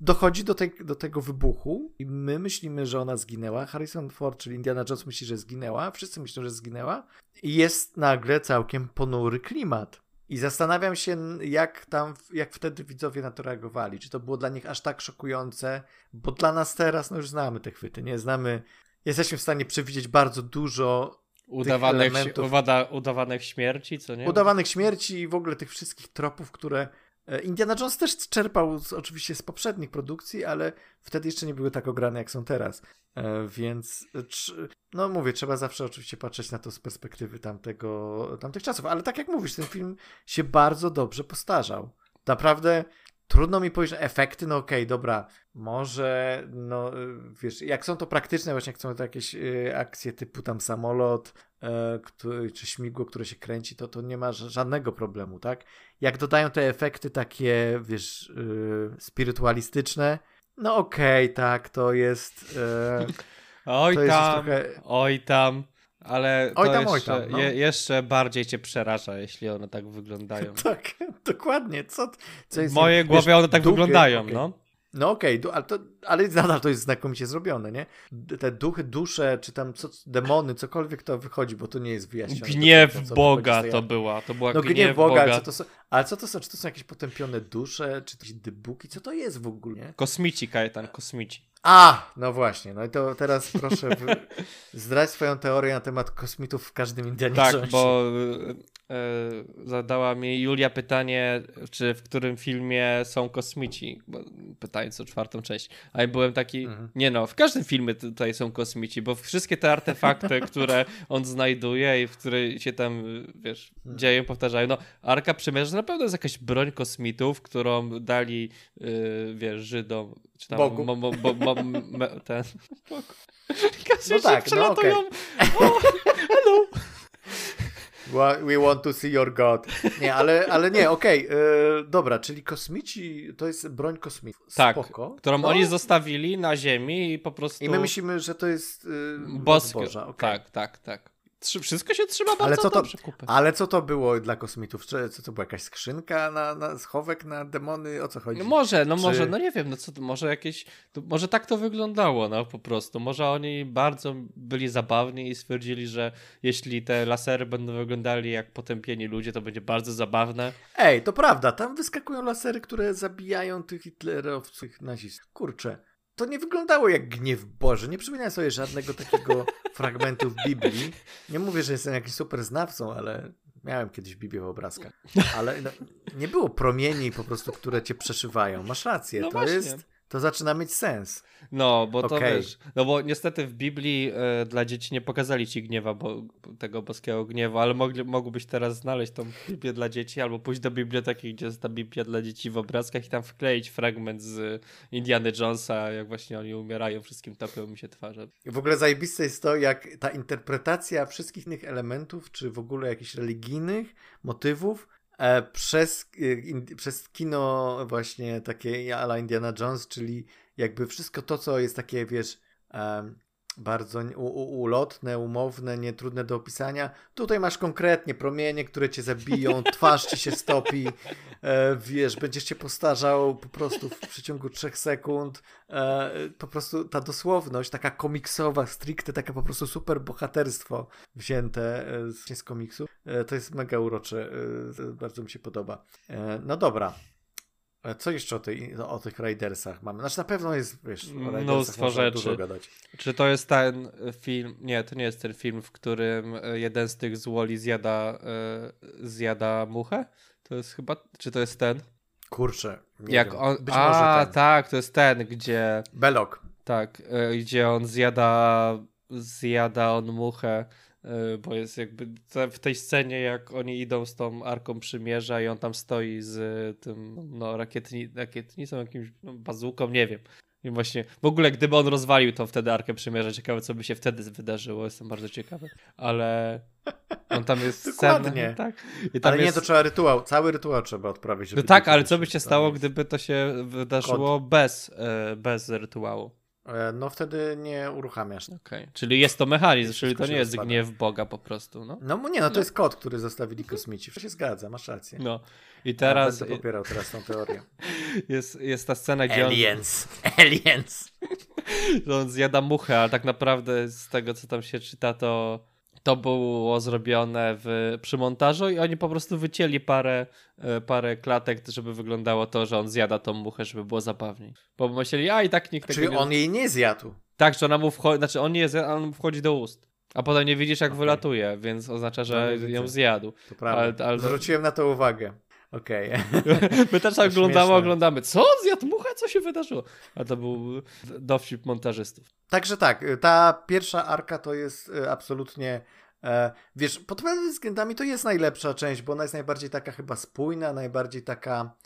dochodzi do tego wybuchu i my myślimy, że ona zginęła. Harrison Ford, czyli Indiana Jones, myśli, że zginęła. Wszyscy myślą, że zginęła. I jest nagle całkiem ponury klimat. I zastanawiam się, jak wtedy widzowie na to reagowali. Czy to było dla nich aż tak szokujące? Bo dla nas teraz, już znamy te chwyty, nie? Jesteśmy w stanie przewidzieć bardzo dużo udawanych śmierci, co nie? Udawanych śmierci i w ogóle tych wszystkich tropów, które... Indiana Jones też czerpał oczywiście z poprzednich produkcji, ale wtedy jeszcze nie były tak ograne, jak są teraz. Więc, mówię, trzeba zawsze oczywiście patrzeć na to z perspektywy tamtych czasów. Ale tak jak mówisz, ten film się bardzo dobrze postarzał. Naprawdę trudno mi powiedzieć, efekty, dobra, może, wiesz, jak są to praktyczne, właśnie jak są to jakieś akcje typu tam samolot, czy śmigło, które się kręci, to nie ma żadnego problemu, tak? Jak dodają te efekty takie, wiesz, spirytualistyczne, tak, to jest... Jeszcze bardziej cię przeraża, jeśli one tak wyglądają. Tak, dokładnie. Co jest w mojej głowie, one tak wyglądają, okay. Ale nadal to jest znakomicie zrobione, nie? Te duchy, dusze, czy tam demony, cokolwiek to wychodzi, bo to nie jest wyjaśnione. Gniew Boga to była gniew Boga. Ale co to są? Czy to są jakieś potępione dusze, czy jakieś dybuki? Co to jest w ogóle? Nie? Kosmici, Kajetan, kosmici. Właśnie. I to teraz proszę zdradź swoją teorię na temat kosmitów w każdym Indianie. Tak, bo zadała mi Julia pytanie, czy w którym filmie są kosmici. Pytając o czwartą część. A ja byłem taki, w każdym filmie tutaj są kosmici, bo wszystkie te artefakty, które on znajduje i w których się tam, dzieją, powtarzają. Arka Przymierza na pewno jest jakaś broń kosmitów, którą dali, Żydom, czy tam Bogu. Hello. We want to see your god. Nie, ale nie, dobra, czyli kosmici, to jest broń kosmiczna. Tak, którą oni zostawili na ziemi i po prostu... I my myślimy, że to jest... Boska. Boża. Okay. Tak. Wszystko się trzyma bardzo dobrze w kupę. Ale co to było dla kosmitów? Co to była jakaś skrzynka na schowek na demony? O co chodzi? Może tak to wyglądało, po prostu. Może oni bardzo byli zabawni i stwierdzili, że jeśli te lasery będą wyglądali jak potępieni ludzie, to będzie bardzo zabawne. Ej, to prawda, tam wyskakują lasery, które zabijają tych hitlerowców, nazistów. Kurczę. To nie wyglądało jak gniew Boży. Nie przypominam sobie żadnego takiego fragmentu w Biblii. Nie mówię, że jestem jakimś super znawcą, ale miałem kiedyś Biblię w obrazkach. Ale nie było promieni po prostu, które cię przeszywają. Masz rację. To zaczyna mieć sens. Bo niestety w Biblii dla dzieci nie pokazali ci gniewa, tego boskiego gniewu, ale mogłbyś teraz znaleźć tą Biblię dla dzieci albo pójść do biblioteki, gdzie jest ta Biblia dla dzieci w obrazkach i tam wkleić fragment z Indiana Jonesa, jak właśnie oni umierają, wszystkim topią mi się twarze. W ogóle zajebiste jest to, jak ta interpretacja wszystkich innych elementów, czy w ogóle jakichś religijnych motywów, przez kino właśnie takie à la Indiana Jones, czyli jakby wszystko to, co jest takie, bardzo ulotne, umowne, nietrudne do opisania. Tutaj masz konkretnie promienie, które cię zabiją, twarz ci się stopi, będziesz się postarzał po prostu w przeciągu 3 sekund. Po prostu ta dosłowność, taka komiksowa, stricte, taka po prostu super bohaterstwo wzięte z komiksu. To jest mega urocze, bardzo mi się podoba. Dobra. Co jeszcze o tych Raidersach mamy? Na pewno jest, mnóstwo rzeczy. Czy to jest ten film? Nie, to nie jest ten film, w którym jeden z tych złoli zjada muchę? To jest chyba... Czy to jest ten? Kurczę. Tak, to jest ten, gdzie... Belok. Tak, gdzie on zjada muchę bo jest jakby w tej scenie, jak oni idą z tą Arką Przymierza i on tam stoi z tym rakietnicą, jakimś bazuką, nie wiem. I właśnie, w ogóle gdyby on rozwalił to wtedy Arkę Przymierza, ciekawe co by się wtedy wydarzyło, jestem bardzo ciekawy, ale on tam jest scena, tak? I tam ale jest... nie, to trzeba rytuał, cały rytuał trzeba odprawić. No tak, ale co by się stało, gdyby to się wydarzyło bez rytuału? No wtedy nie uruchamiasz. Okay. Czyli jest to mechanizm, czyli to nie jest gniew Boga po prostu. No, to jest kod, który zostawili kosmici. Wszystko się zgadza, masz rację. No. I teraz... Ja będę popierał teraz tą teorię. Jest ta scena, gdzie Aliens! On zjada muchę, ale tak naprawdę z tego, co tam się czyta, to było zrobione przy montażu i oni po prostu wycięli parę klatek, żeby wyglądało to, że on zjada tą muchę, żeby było zabawniej. Bo myśleli, i tak nikt tego nie... Czyli on jej nie zjadł. Tak, że ona mu wchodzi, znaczy on nie zjadł, a on mu wchodzi do ust. A potem nie widzisz, jak wylatuje, więc oznacza, że ją zjadł. To prawda. Zwróciłem na to uwagę. Okej. Okay. My też oglądamy. Co? Zjadł muchę? Co się wydarzyło? A to był dowcip montażystów. Także tak, ta pierwsza arka to jest absolutnie, wiesz, pod pewnymi względami to jest najlepsza część, bo ona jest najbardziej taka chyba spójna, najbardziej taka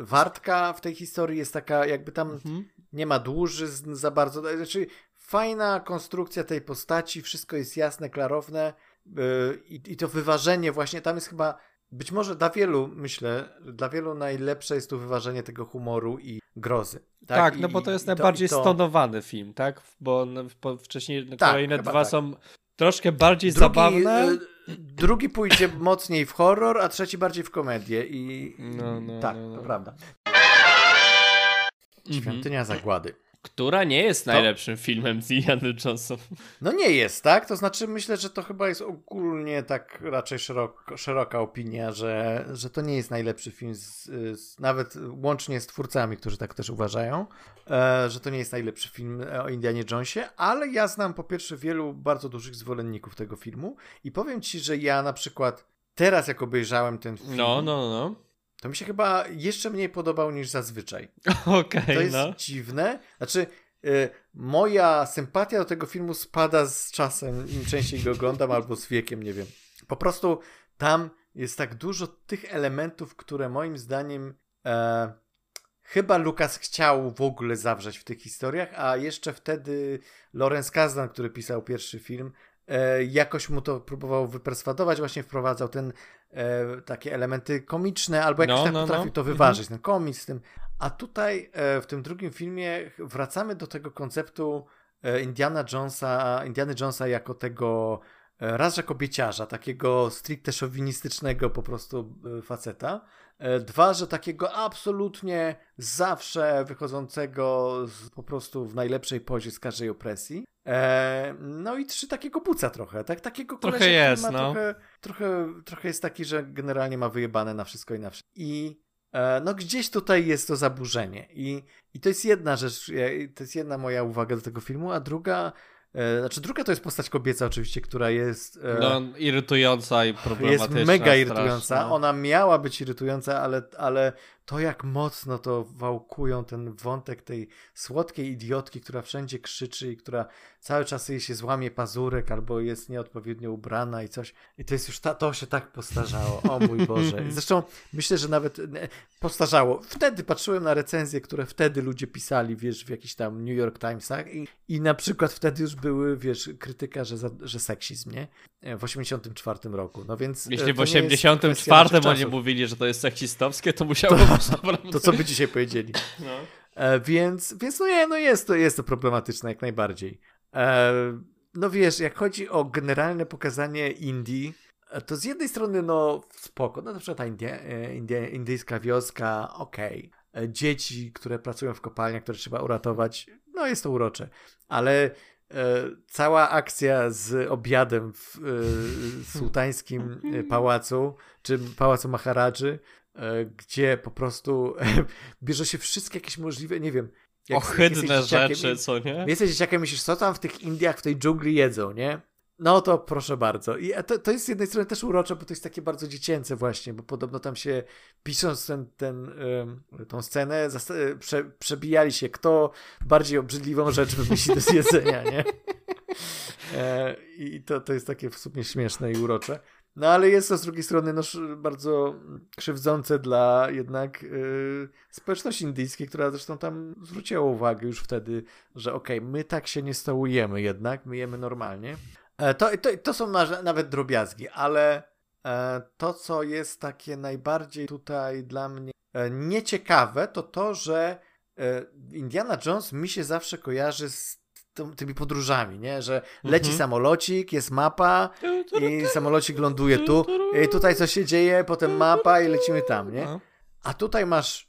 wartka w tej historii, jest taka jakby tam nie ma dłużyzn za bardzo, znaczy fajna konstrukcja tej postaci, wszystko jest jasne, klarowne i to wyważenie właśnie, tam jest chyba... Być może dla wielu najlepsze jest tu wyważenie tego humoru i grozy. Tak, no bo to jest najbardziej stonowany film, tak? Bo wcześniej kolejne dwa są troszkę bardziej zabawne. Drugi pójdzie mocniej w horror, a trzeci bardziej w komedię. I tak, to prawda. Świątynia Zagłady. Która nie jest najlepszym filmem z Indiana Jonesa. No nie jest, tak? To znaczy myślę, że to chyba jest ogólnie tak raczej szeroka opinia, że to nie jest najlepszy film, nawet łącznie z twórcami, którzy tak też uważają, że to nie jest najlepszy film o Indianie Jonesie, ale ja znam po pierwsze wielu bardzo dużych zwolenników tego filmu i powiem ci, że ja na przykład teraz jak obejrzałem ten film... To mi się chyba jeszcze mniej podobał niż zazwyczaj. Okej, to jest dziwne. Znaczy, moja sympatia do tego filmu spada z czasem, im częściej go oglądam, albo z wiekiem, nie wiem. Po prostu tam jest tak dużo tych elementów, które moim zdaniem chyba Lucas chciał w ogóle zawrzeć w tych historiach, a jeszcze wtedy Lawrence Kasdan, który pisał pierwszy film, jakoś mu to próbował wyperswadować, właśnie wprowadzał ten takie elementy komiczne, albo jakoś tak potrafił to wyważyć, ten komiks z tym. A tutaj w tym drugim filmie wracamy do tego konceptu Indiana Jonesa jako tego raz, że kobieciarza, takiego stricte szowinistycznego po prostu faceta, dwa, że takiego absolutnie zawsze wychodzącego po prostu w najlepszej pozie z każdej opresji. No i trzy, takiego buca trochę, tak? Takiego kolesia, trochę jest taki, że generalnie ma wyjebane na wszystko i na wszystko. I gdzieś tutaj jest to zaburzenie. I to jest jedna rzecz, to jest jedna moja uwaga do tego filmu, a druga... Druga to jest postać kobieca oczywiście, która jest... irytująca i problematyczna. Jest mega irytująca. Straszna. Ona miała być irytująca, ale to jak mocno to wałkują ten wątek tej słodkiej idiotki, która wszędzie krzyczy i która cały czas jej się złamie pazurek albo jest nieodpowiednio ubrana i coś. I to jest już to się tak postarzało. O mój Boże. Zresztą myślę, że nawet postarzało. Wtedy patrzyłem na recenzje, które wtedy ludzie pisali, wiesz, w jakichś tam New York Timesach i na przykład wtedy już były, wiesz, krytyka, że seksizm, nie? W 84 roku. No więc... Jeśli w 84 oni mówili, że to jest seksistowskie, to musiało być naprawdę... To co by dzisiaj powiedzieli. No. Jest to problematyczne jak najbardziej. Wiesz, jak chodzi o generalne pokazanie Indii, to z jednej strony spoko, na przykład ta indyjska wioska, okej. Dzieci, które pracują w kopalniach, które trzeba uratować, jest to urocze, ale cała akcja z obiadem w sułtańskim pałacu, czy pałacu Maharadży, gdzie po prostu bierze się wszystkie jakieś możliwe, nie wiem, ohydne rzeczy, co nie? Jesteś dzieciakiem, myślisz, co tam w tych Indiach, w tej dżungli jedzą, nie? No to proszę bardzo. I to jest z jednej strony też urocze, bo to jest takie bardzo dziecięce właśnie, bo podobno tam się pisząc tą scenę przebijali się, kto bardziej obrzydliwą rzecz wymyśli do zjedzenia, nie? I to jest takie w sumie śmieszne i urocze. No ale jest to z drugiej strony bardzo krzywdzące dla jednak społeczności indyjskiej, która zresztą tam zwróciła uwagę już wtedy, że okej, my tak się nie stołujemy jednak, my jemy normalnie. To są nawet drobiazgi, ale to, co jest takie najbardziej tutaj dla mnie nieciekawe, to to, że Indiana Jones mi się zawsze kojarzy z tymi podróżami, nie? Że leci samolocik, jest mapa i samolocik ląduje tu i tutaj coś się dzieje, potem mapa i lecimy tam, nie? A tutaj masz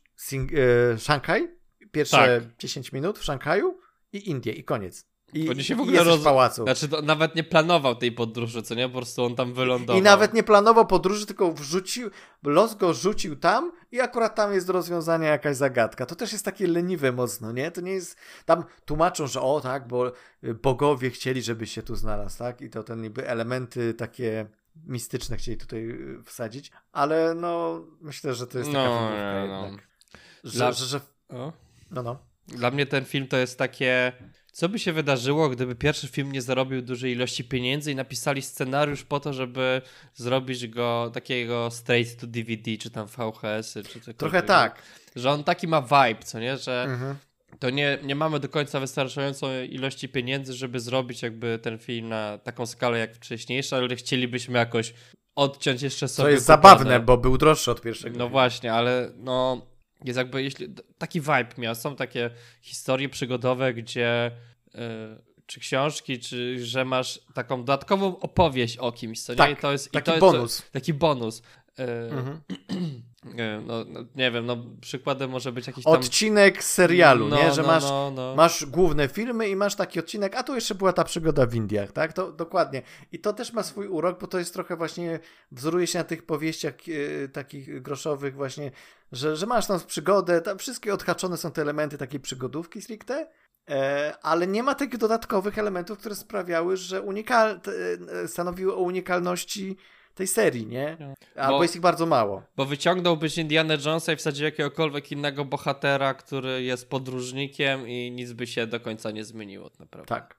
Szanghaj, pierwsze 10 minut w Szanghaju i Indie i koniec. I się w ogóle w pałacu. Znaczy, to nawet nie planował tej podróży, co nie? Po prostu on tam wylądował. I nawet nie planował podróży, tylko los go rzucił tam i akurat tam jest do rozwiązania jakaś zagadka. To też jest takie leniwe mocno, nie? To nie jest... Tam tłumaczą, że o tak, bo bogowie chcieli, żeby się tu znalazł, tak? I to ten niby elementy takie mistyczne chcieli tutaj wsadzić, ale no myślę, że to jest taka wymówka jednak. Dla mnie ten film to jest takie... Co by się wydarzyło, gdyby pierwszy film nie zarobił dużej ilości pieniędzy i napisali scenariusz po to, żeby zrobić go takiego straight to DVD, czy tam VHS-y, czy cokolwiek. Trochę tak. Że on taki ma vibe, co nie? Że to nie mamy do końca wystarczającej ilości pieniędzy, żeby zrobić jakby ten film na taką skalę jak wcześniejsza, ale chcielibyśmy jakoś odciąć jeszcze sobie... To jest zabawne, bo był droższy od pierwszego. No właśnie, ale no... Jest jakby, jeśli taki vibe miał. Są takie historie przygodowe, gdzie czy książki, czy że masz taką dodatkową opowieść o kimś, co tak, nie? To jest taki bonus. Nie wiem, przykładem może być jakiś tam... Odcinek serialu, nie? Że masz główne filmy i masz taki odcinek, a tu jeszcze była ta przygoda w Indiach, tak? To dokładnie. I to też ma swój urok, bo to jest trochę właśnie, wzoruje się na tych powieściach takich groszowych właśnie, że masz tam przygodę, tam wszystkie odhaczone są te elementy takiej przygodówki stricte, ale nie ma tych dodatkowych elementów, które sprawiały, że stanowiły o unikalności tej serii, nie? Albo jest ich bardzo mało. Bo wyciągnąłbyś Indiana Jonesa i wsadził jakiegokolwiek innego bohatera, który jest podróżnikiem i nic by się do końca nie zmieniło, naprawdę. Tak,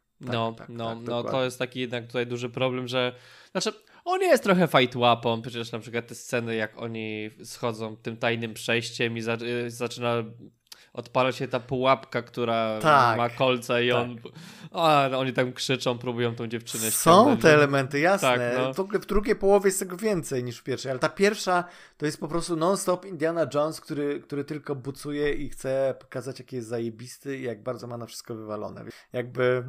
to jest taki jednak tutaj duży problem, że... Znaczy, on jest trochę fajtłapą, przecież na przykład te sceny, jak oni schodzą tym tajnym przejściem i zaczyna... Odpala się ta pułapka, która ma kolca i oni tam krzyczą, próbują tą dziewczynę ściągnąć. Są te elementy, jasne. W ogóle w drugiej połowie jest tego więcej niż w pierwszej, ale ta pierwsza to jest po prostu non-stop Indiana Jones, który tylko bucuje i chce pokazać, jaki jest zajebisty i jak bardzo ma na wszystko wywalone. Jakby...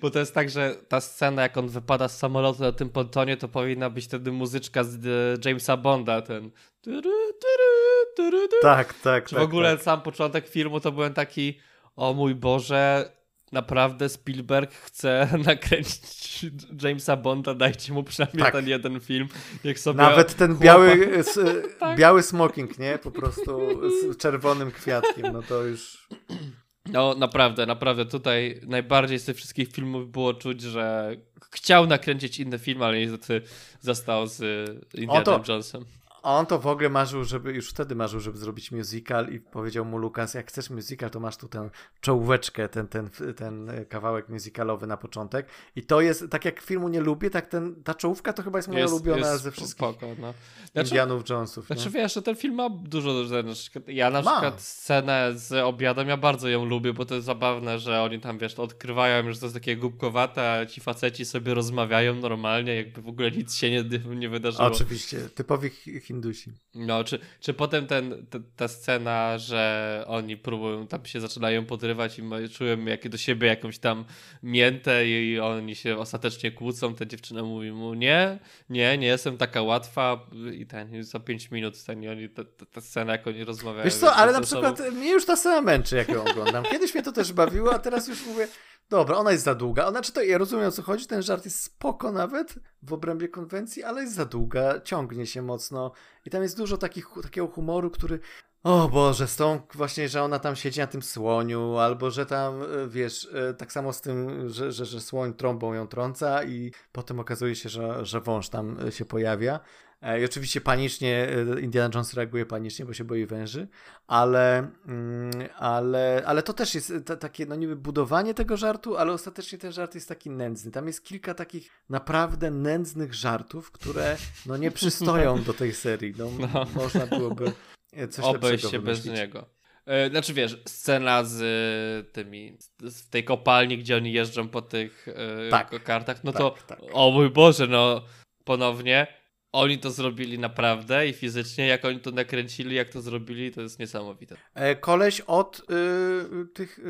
Bo to jest tak, że ta scena, jak on wypada z samolotu na tym pontonie, to powinna być wtedy muzyczka z Jamesa Bonda, ten w ogóle sam początek filmu to byłem taki, o mój Boże, naprawdę Spielberg chce nakręcić Jamesa Bonda, dajcie mu przynajmniej ten jeden film. Jak sobie nawet ten biały smoking, nie? Po prostu z czerwonym kwiatkiem, no to już... No naprawdę, tutaj najbardziej z tych wszystkich filmów było czuć, że chciał nakręcić inny film, ale niestety został z Indiana Jonesem. On to w ogóle marzył, żeby zrobić musical i powiedział mu Lucas, jak chcesz musical, to masz tu tę czołóweczkę, ten kawałek musicalowy na początek. I to jest, tak jak filmu nie lubię, tak ta czołówka to chyba jest moja ulubiona ze wszystkich Indianów Jonesów. Znaczy wiesz, że ten film ma dużo, ja na przykład scenę z obiadem, ja bardzo ją lubię, bo to jest zabawne, że oni tam to odkrywają, że to jest takie głupkowate, a ci faceci sobie rozmawiają normalnie, jakby w ogóle nic się nie wydarzyło. Oczywiście, typowi Hindusi. No, czy potem ta scena, że oni próbują, tam się zaczynają podrywać i czują do siebie jakąś tam miętę i oni się ostatecznie kłócą, ta dziewczyna mówi mu nie jestem taka łatwa i za 5 minut ta scena, jak oni rozmawiają. Wiesz co, ale na przykład mnie już ta scena męczy, jak ją oglądam. Kiedyś mnie to też bawiło, a teraz już mówię, dobra, ona jest za długa. Znaczy to ja rozumiem, o co chodzi, ten żart jest spoko nawet w obrębie konwencji, ale jest za długa, ciągnie się mocno i tam jest dużo takiego humoru, który O Boże, z tą właśnie, że ona tam siedzi na tym słoniu, albo że tam, wiesz, tak samo z tym, że słoń trąbą ją trąca i potem okazuje się, że wąż tam się pojawia. I oczywiście panicznie, Indiana Jones reaguje panicznie, bo się boi węży, ale to też jest takie, no niby budowanie tego żartu, ale ostatecznie ten żart jest taki nędzny. Tam jest kilka takich naprawdę nędznych żartów, które no nie przystoją do tej serii. No. Można byłoby coś obejść się wymyślić. Bez niego. Znaczy wiesz, scena z tymi, w tej kopalni, gdzie oni jeżdżą po tych kartach, no tak, to tak. O mój Boże, no ponownie. Oni to zrobili naprawdę i fizycznie, jak oni to nakręcili, jak to zrobili, to jest niesamowite. Koleś od tych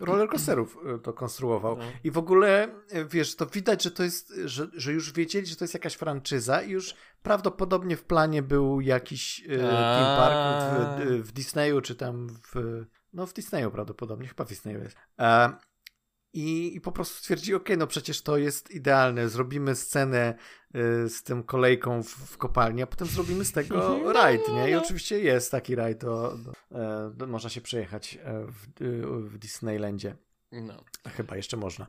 rollercoasterów to konstruował. No. I w ogóle, wiesz, to widać, że to jest, że już wiedzieli, że to jest jakaś franczyza i już prawdopodobnie w planie był jakiś theme park w Disneyu, czy tam w Disneyu prawdopodobnie, chyba w Disneyu jest. I po prostu stwierdzi, okej, no przecież to jest idealne, zrobimy scenę z tym kolejką w kopalni, a potem zrobimy z tego rajd, nie? I oczywiście jest taki rajd, można się przejechać w Disneylandzie. No. Chyba jeszcze można.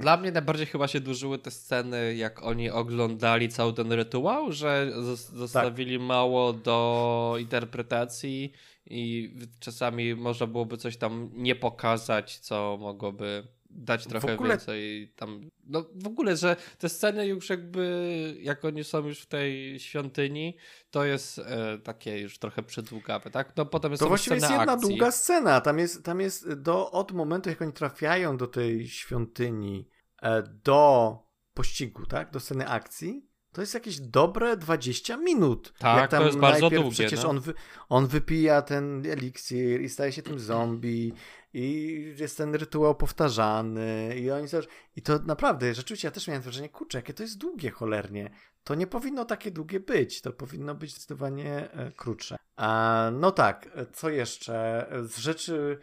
Dla mnie najbardziej chyba się dłużyły te sceny, jak oni oglądali cały ten rytuał, że zostawili mało do interpretacji i czasami można byłoby coś tam nie pokazać, co mogłoby dać trochę więcej tam. No w ogóle, że te sceny już jakby, jak oni są już w tej świątyni, to jest takie już trochę przedługawe, tak? No potem jest to właściwie jest jedna akcji. Długa scena, tam jest od momentu, jak oni trafiają do tej świątyni, do pościgu, tak? Do sceny akcji. To jest jakieś dobre 20 minut. Tak, jak tam to jest bardzo długie. Przecież on wypija ten eliksir i staje się tym zombie i jest ten rytuał powtarzany i oni też... I to naprawdę, rzeczywiście ja też miałem wrażenie, kurczę, jakie to jest długie cholernie. To nie powinno takie długie być. To powinno być zdecydowanie krótsze. A no tak, co jeszcze? Z rzeczy...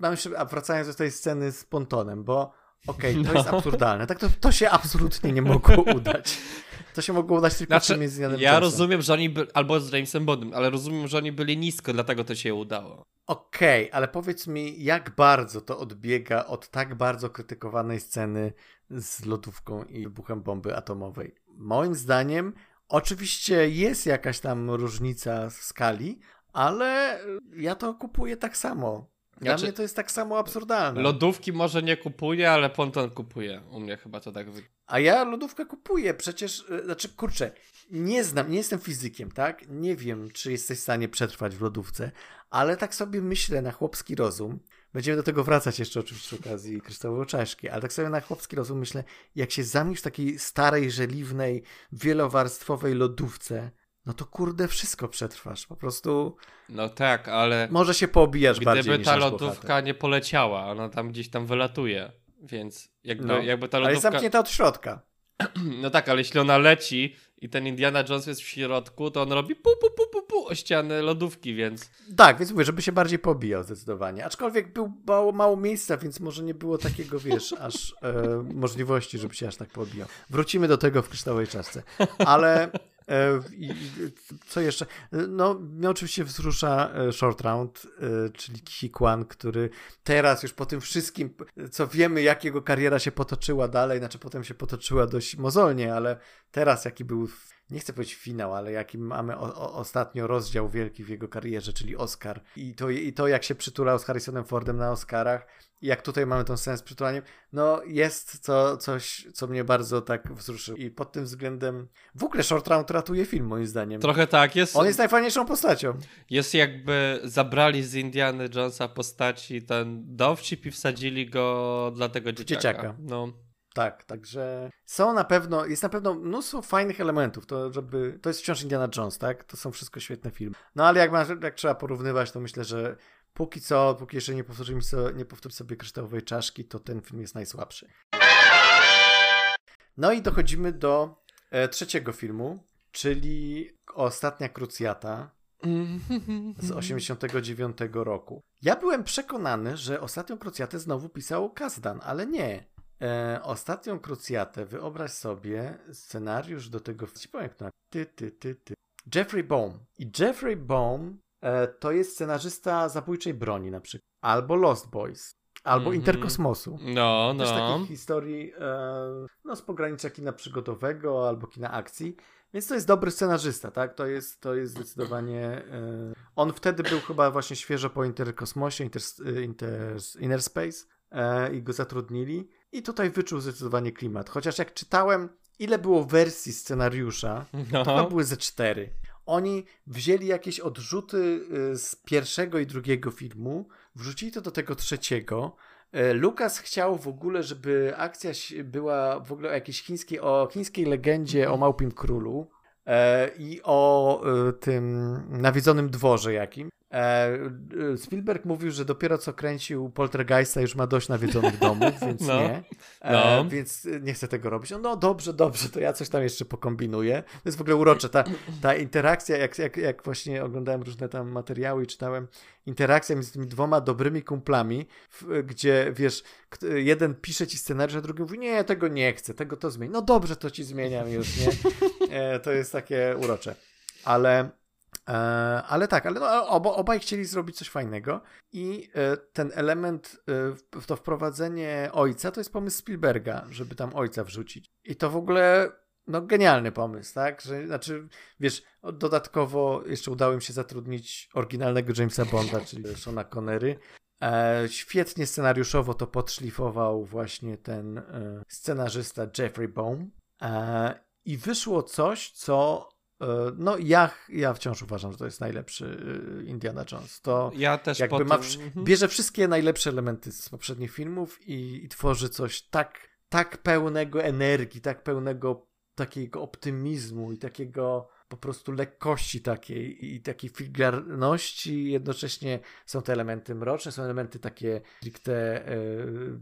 Znaczy, wracając do tej sceny z pontonem, bo okej, to jest absurdalne. Tak, to się absolutnie nie mogło udać. To się mogło udać tylko z Indianem Jonesem. Rozumiem, że oni albo z Jamesem Bondem, ale rozumiem, że oni byli nisko, dlatego to się udało. Okej, ale powiedz mi, jak bardzo to odbiega od tak bardzo krytykowanej sceny z lodówką i wybuchem bomby atomowej. Moim zdaniem oczywiście jest jakaś tam różnica w skali, ale ja to kupuję tak samo. Dla mnie to jest tak samo absurdalne. Lodówki może nie kupuję, ale ponton kupuję. U mnie chyba to tak wygląda. A ja lodówkę kupuję, przecież, znaczy kurczę, nie jestem fizykiem, tak? Nie wiem, czy jesteś w stanie przetrwać w lodówce, ale tak sobie myślę na chłopski rozum, będziemy do tego wracać jeszcze oczywiście przy okazji kryształowej czaszki, ale tak sobie na chłopski rozum myślę, jak się zamkniesz w takiej starej, żeliwnej, wielowarstwowej lodówce, no to kurde, wszystko przetrwasz, po prostu... No tak, ale... Może się poobijasz bardziej niż gdyby ta lodówka nie poleciała, ona tam gdzieś tam wylatuje, więc jakby ta lodówka... Ale jest zamknięta od środka. No tak, ale jeśli ona leci i ten Indiana Jones jest w środku, to on robi pu o ścianę lodówki, więc... Tak, więc mówię, żeby się bardziej pobijał zdecydowanie. Aczkolwiek było mało miejsca, więc może nie było takiego, wiesz, aż możliwości, żeby się aż tak pobijał. Wrócimy do tego w kryształowej czaszce, ale... Co jeszcze? No, mnie oczywiście wzrusza Short Round, czyli Kikwan, który teraz już po tym wszystkim, co wiemy, jak jego kariera się potoczyła dalej, znaczy potem się potoczyła dość mozolnie, ale teraz jaki był, nie chcę powiedzieć finał, ale jaki mamy ostatnio rozdział wielki w jego karierze, czyli Oscar. I to jak się przytulał z Harrisonem Fordem na Oscarach, jak tutaj mamy tą scenę z przytulaniem, no jest coś, co mnie bardzo tak wzruszyło. I pod tym względem w ogóle Short Round ratuje film, moim zdaniem. Trochę tak jest. On jest najfajniejszą postacią. Jest jakby zabrali z Indiany Jonesa postaci ten dowcip i wsadzili go dla tego dzieciaka. No. Tak, także jest na pewno mnóstwo fajnych elementów, to jest wciąż Indiana Jones, tak? To są wszystko świetne filmy. No ale jak trzeba porównywać, to myślę, że póki jeszcze nie powtórzy sobie kryształowej czaszki, to ten film jest najsłabszy. No i dochodzimy do trzeciego filmu, czyli Ostatnia Krucjata z 89 roku. Ja byłem przekonany, że Ostatnią Krucjatę znowu pisał Kasdan, ale nie. Ostatnią Krucjatę, wyobraź sobie scenariusz do tego, Jeffrey Boam. I Jeffrey Boam to jest scenarzysta Zabójczej Broni na przykład, albo Lost Boys, albo Interkosmosu. No. Też takich historii z pogranicza kina przygodowego albo kina akcji. Więc to jest dobry scenarzysta, tak? To jest zdecydowanie... On wtedy był chyba właśnie świeżo po Interkosmosie, Inner Space i go zatrudnili. I tutaj wyczuł zdecydowanie klimat. Chociaż jak czytałem, ile było wersji scenariusza, to chyba były ze 4. Oni wzięli jakieś odrzuty z pierwszego i drugiego filmu, wrzucili to do tego 3. Lucas chciał w ogóle, żeby akcja była w ogóle o jakiejś chińskiej legendzie o Małpim Królu i o tym nawiedzonym dworze jakim. Spielberg mówił, że dopiero co kręcił Poltergeista, już ma dość nawiedzonych domów, więc więc nie chce tego robić. No dobrze, to ja coś tam jeszcze pokombinuję. To jest w ogóle urocze, ta interakcja, jak właśnie oglądałem różne tam materiały i czytałem, interakcja między tymi dwoma dobrymi kumplami, gdzie wiesz, jeden pisze ci scenariusz, a drugi mówi, nie, tego nie chcę, tego to zmień. No dobrze, to ci zmieniam już, nie? To jest takie urocze. Ale obaj chcieli zrobić coś fajnego i ten element, to wprowadzenie ojca, to jest pomysł Spielberga, żeby tam ojca wrzucić. I to w ogóle genialny pomysł, tak? Dodatkowo jeszcze udało im się zatrudnić oryginalnego Jamesa Bonda, czyli Seana Connery. Świetnie scenariuszowo to podszlifował właśnie ten scenarzysta Jeffrey Boam i wyszło coś, co... ja wciąż uważam, że to jest najlepszy Indiana Jones. To ja też jakby bierze wszystkie najlepsze elementy z poprzednich filmów i tworzy coś tak pełnego energii, tak pełnego takiego optymizmu i takiego po prostu lekkości takiej i takiej figlarności. Jednocześnie są te elementy mroczne, są elementy takie stricte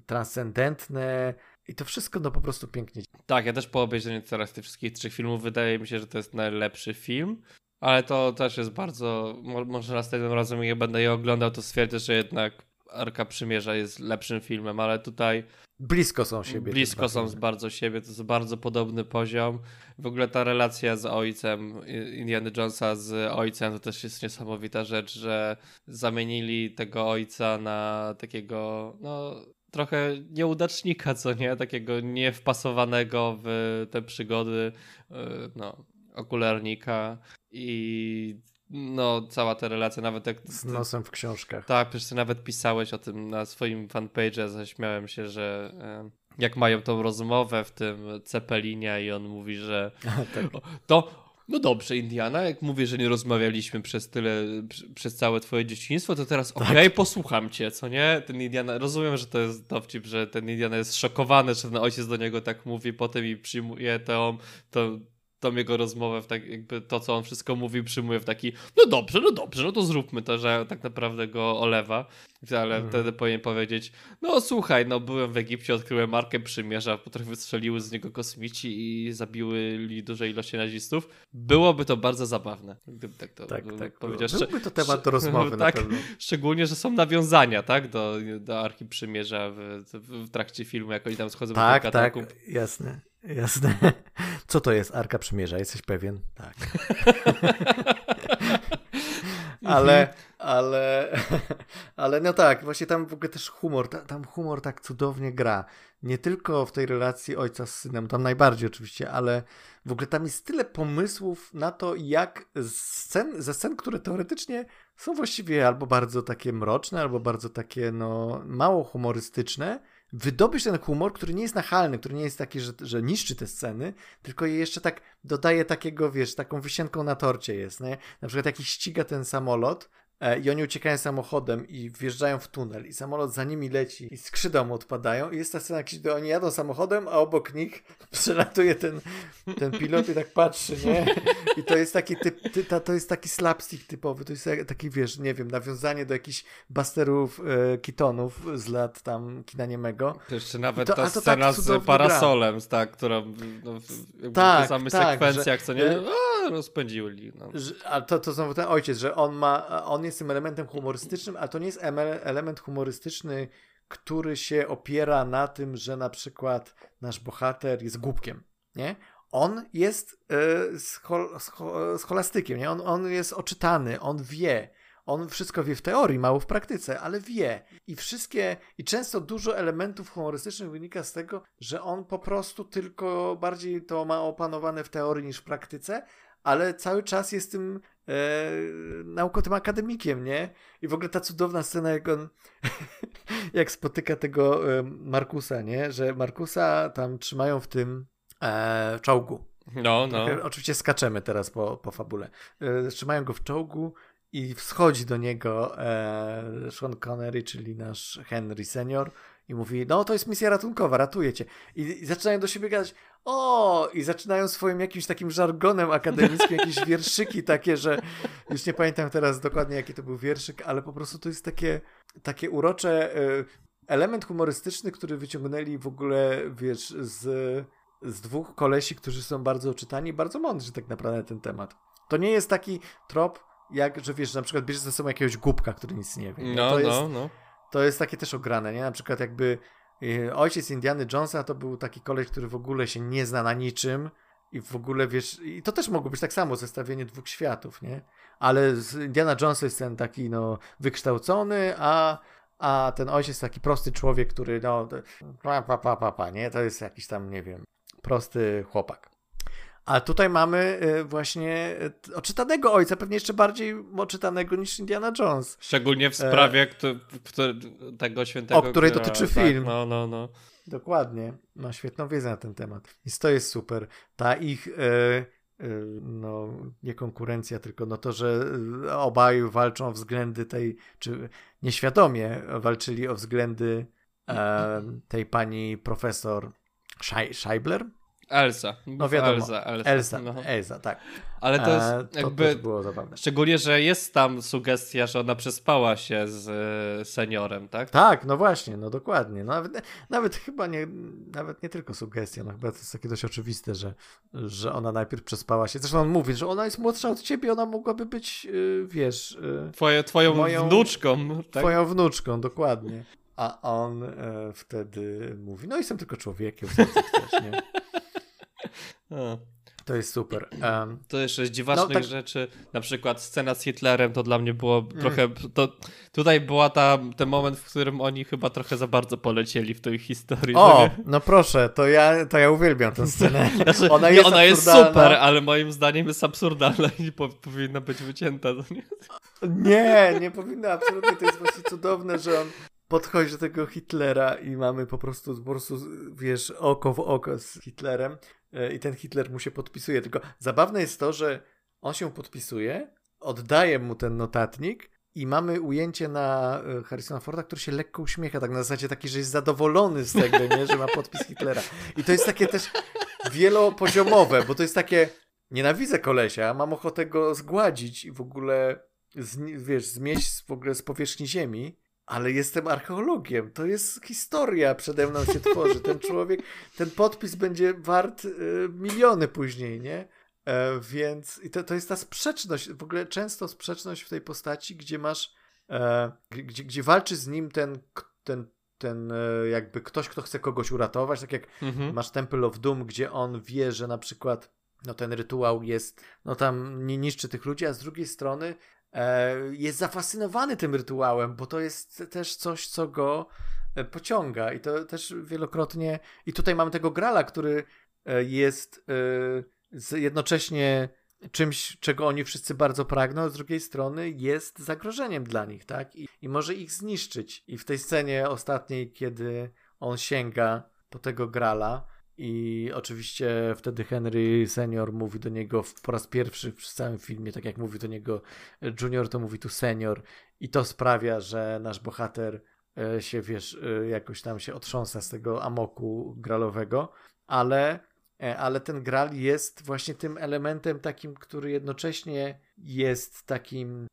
transcendentne. I to wszystko po prostu pięknie. Tak, ja też po obejrzeniu teraz tych wszystkich 3 filmów wydaje mi się, że to jest najlepszy film, ale to też jest bardzo... Może następnym razem, jak będę je oglądał, to stwierdzę, że jednak Arka Przymierza jest lepszym filmem, ale tutaj... Blisko są siebie. Blisko są bardzo siebie, to jest bardzo podobny poziom. W ogóle ta relacja z ojcem, Indiana Jonesa z ojcem, to też jest niesamowita rzecz, że zamienili tego ojca na takiego... trochę nieudacznika, co nie? Takiego niewpasowanego w te przygody okularnika i cała ta relacja, nawet jak... Z nosem w książkach. Tak, przecież ty nawet pisałeś o tym na swoim fanpage'ie, zaśmiałem się, że jak mają tą rozmowę w tym Cepelinie i on mówi, że dobrze, Indiana, jak mówię, że nie rozmawialiśmy przez całe twoje dzieciństwo, to teraz okej, posłucham cię, co nie? Ten Indiana, rozumiem, że to jest dowcip, że ten Indiana jest szokowany, że ten ojciec do niego tak mówi potem i przyjmuje tą jego rozmowę, jakby to, co on wszystko mówi, przyjmuje w taki, dobrze, to zróbmy to, że tak naprawdę go olewa. Ale wtedy powinien powiedzieć, byłem w Egipcie, odkryłem Arkę Przymierza, potem wystrzeliły z niego kosmici i zabiły duże ilości nazistów. Byłoby to bardzo zabawne, gdyby tak to powiedział. Byłby to temat do rozmowy na pewno. Szczególnie, że są nawiązania, tak, do Arki Przymierza w trakcie filmu, jak oni tam schodzą do katakumb. Tak, jasne. Co to jest Arka Przymierza? Jesteś pewien? Tak. Ale właśnie tam w ogóle też humor tak cudownie gra. Nie tylko w tej relacji ojca z synem, tam najbardziej oczywiście, ale w ogóle tam jest tyle pomysłów na to, jak ze scen, które teoretycznie są właściwie albo bardzo takie mroczne, albo bardzo takie mało humorystyczne, wydobyć ten humor, który nie jest nachalny, który nie jest taki, że niszczy te sceny, tylko je jeszcze tak dodaje takiego, taką wisienką na torcie jest, nie? Na przykład jakiś ściga ten samolot i oni uciekają samochodem i wjeżdżają w tunel i samolot za nimi leci i skrzydła mu odpadają i jest ta scena, kiedy oni jadą samochodem, a obok nich przelatuje ten pilot i tak patrzy, nie? I to jest taki to jest taki slapstick typowy, to jest taki, nie wiem, nawiązanie do jakichś basterów Keatonów z lat tam kina niemego. To jeszcze nawet ta scena z parasolem, którą w samych sekwencjach, co nie? Rozpędzili. A to znowu ten ojciec, że on jest tym elementem humorystycznym, ale to nie jest element humorystyczny, który się opiera na tym, że na przykład nasz bohater jest głupkiem, nie? On jest scholastykiem, nie? On jest oczytany, on wie, On wszystko wie w teorii, mało w praktyce, ale wie. I często dużo elementów humorystycznych wynika z tego, że on po prostu tylko bardziej to ma opanowane w teorii niż w praktyce, ale cały czas jest tym tym akademikiem, nie? I w ogóle ta cudowna scena, jak on jak spotyka tego Markusa, nie? Że Markusa tam trzymają w tym czołgu. No. Tak, oczywiście skaczemy teraz po fabule. Trzymają go w czołgu i wschodzi do niego Sean Connery, czyli nasz Henry senior, i mówi, no to jest misja ratunkowa, ratuje cię. I zaczynają do siebie gadać, i zaczynają swoim jakimś takim żargonem akademickim, jakieś wierszyki takie, że już nie pamiętam teraz dokładnie, jaki to był wierszyk, ale po prostu to jest takie urocze, element humorystyczny, który wyciągnęli w ogóle, wiesz, z dwóch kolesi, którzy są bardzo oczytani, bardzo mądrzy tak naprawdę ten temat. To nie jest taki trop, jak, że wiesz, na przykład bierzesz ze sobą jakiegoś głupka, który nic nie wie. To jest takie też ograne, nie? Na przykład jakby ojciec Indiany Jonesa to był taki koleś, który w ogóle się nie zna na niczym i w ogóle, wiesz, i to też mogło być tak samo, zestawienie dwóch światów, nie? Ale z Indiana Jonesa jest ten taki, wykształcony, a ten ojciec taki prosty człowiek, który, nie? To jest jakiś tam, nie wiem, prosty chłopak. A tutaj mamy właśnie oczytanego ojca, pewnie jeszcze bardziej oczytanego niż Indiana Jones. Szczególnie w sprawie tego świętego... O której dotyczy film. Tak, Dokładnie. Ma świetną wiedzę na ten temat. I to jest super. Ta ich... nie konkurencja, tylko to, że obaj walczą o względy tej... czy nieświadomie walczyli o względy tej pani profesor Scheibler? Elsa. Elsa, tak. Ale to jest to było zabawne. Szczególnie, że jest tam sugestia, że ona przespała się z seniorem, tak? Tak, no właśnie, no dokładnie. Nawet chyba nie, nawet nie tylko sugestia, chyba to jest takie dość oczywiste, że ona najpierw przespała się. Zresztą on mówi, że ona jest młodsza od ciebie, ona mogłaby być, wiesz... Twoją wnuczką. Tak? Twoją wnuczką, dokładnie. A on wtedy mówi, jestem tylko człowiekiem, co chcesz, nie? To jest super. To jeszcze z dziwacznych rzeczy, na przykład scena z Hitlerem, to dla mnie było trochę... Tutaj była ten moment, w którym oni chyba trochę za bardzo polecieli w tej historii. Proszę, to ja uwielbiam tę scenę. Znaczy, ona jest super, ale moim zdaniem jest absurdalna i powinna być wycięta. Nie powinna, absolutnie. To jest właśnie cudowne, że on... podchodzi do tego Hitlera i mamy po prostu, wiesz, oko w oko z Hitlerem i ten Hitler mu się podpisuje. Tylko zabawne jest to, że on się podpisuje, oddaje mu ten notatnik i mamy ujęcie na Harrisona Forda, który się lekko uśmiecha, tak na zasadzie taki, że jest zadowolony z tego, nie? Że ma podpis Hitlera. I to jest takie też wielopoziomowe, bo to jest takie, nienawidzę kolesia, mam ochotę go zgładzić i w ogóle, zmieść w ogóle z powierzchni ziemi. Ale jestem archeologiem, to jest historia, przede mną się tworzy. Ten człowiek, ten podpis będzie wart miliony później, nie? Więc i to jest ta sprzeczność, w ogóle często sprzeczność w tej postaci, gdzie masz, gdzie walczy z nim ten jakby ktoś, kto chce kogoś uratować, tak jak masz Temple of Doom, gdzie on wie, że na przykład ten rytuał jest, tam nie niszczy tych ludzi, a z drugiej strony jest zafascynowany tym rytuałem, bo to jest też coś, co go pociąga i to też wielokrotnie, i tutaj mamy tego Grala, który jest jednocześnie czymś, czego oni wszyscy bardzo pragną, a z drugiej strony jest zagrożeniem dla nich, tak? I może ich zniszczyć. I w tej scenie ostatniej, kiedy on sięga po tego Grala i oczywiście wtedy Henry senior mówi do niego po raz pierwszy w całym filmie, tak jak mówi do niego junior, to mówi tu senior i to sprawia, że nasz bohater się, wiesz, jakoś tam się otrząsa z tego amoku gralowego, ale ten Gral jest właśnie tym elementem takim, który jednocześnie jest takim,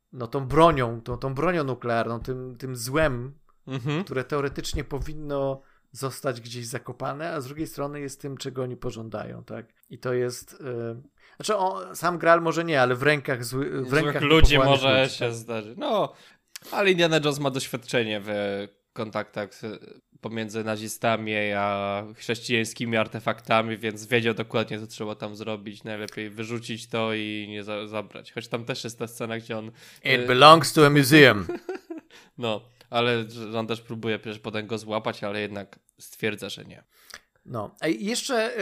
tą bronią nuklearną, tym złem, które teoretycznie powinno zostać gdzieś zakopane, a z drugiej strony jest tym, czego oni pożądają, tak? I to jest... Znaczy, sam Graal może nie, ale w rękach złych ludzi może się zdarzyć. Ale Indiana Jones ma doświadczenie w kontaktach pomiędzy nazistami a chrześcijańskimi artefaktami, więc wiedział dokładnie, co trzeba tam zrobić. Najlepiej wyrzucić to i nie zabrać. Choć tam też jest ta scena, gdzie on... It belongs to a museum. No, ale on też próbuje przecież potem go złapać, ale jednak stwierdza, że nie. No, a jeszcze...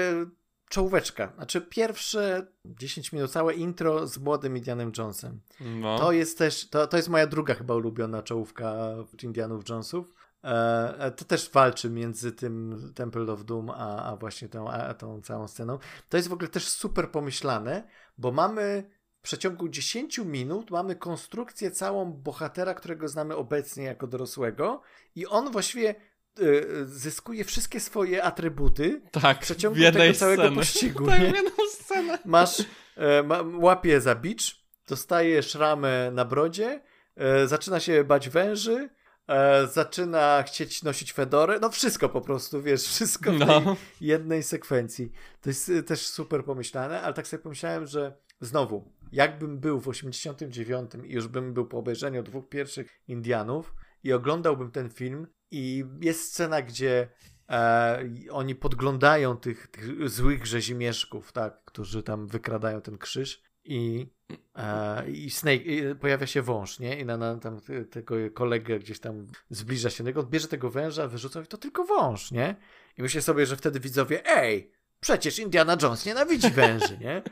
Czołóweczka, znaczy pierwsze 10 minut, całe intro z młodym Indianem Jonesem. No. To jest też, to jest moja druga chyba ulubiona czołówka Indianów Jonesów. To też walczy między tym Temple of Doom a właśnie tą całą sceną. To jest w ogóle też super pomyślane, bo mamy w przeciągu 10 minut mamy konstrukcję całą bohatera, którego znamy obecnie jako dorosłego i on właściwie zyskuje wszystkie swoje atrybuty w przeciągu tego całego pościgu. Tak, w jedną scenę. Łapie za bicz, dostaje szramę na brodzie, zaczyna się bać węży, zaczyna chcieć nosić fedorę, no wszystko po prostu, wiesz, wszystko w tej jednej sekwencji. To jest też super pomyślane, ale tak sobie pomyślałem, że znowu, jakbym był w 89 i już bym był po obejrzeniu dwóch pierwszych Indianów i oglądałbym ten film, i jest scena, gdzie oni podglądają tych złych rzezimieszków, tak, którzy tam wykradają ten krzyż i pojawia się wąż, nie? I na tam tego kolegę gdzieś tam zbliża się do niego, bierze tego węża, wyrzuca i to tylko wąż, nie? I myślę sobie, że wtedy widzowie, ej, przecież Indiana Jones nienawidzi węży, nie?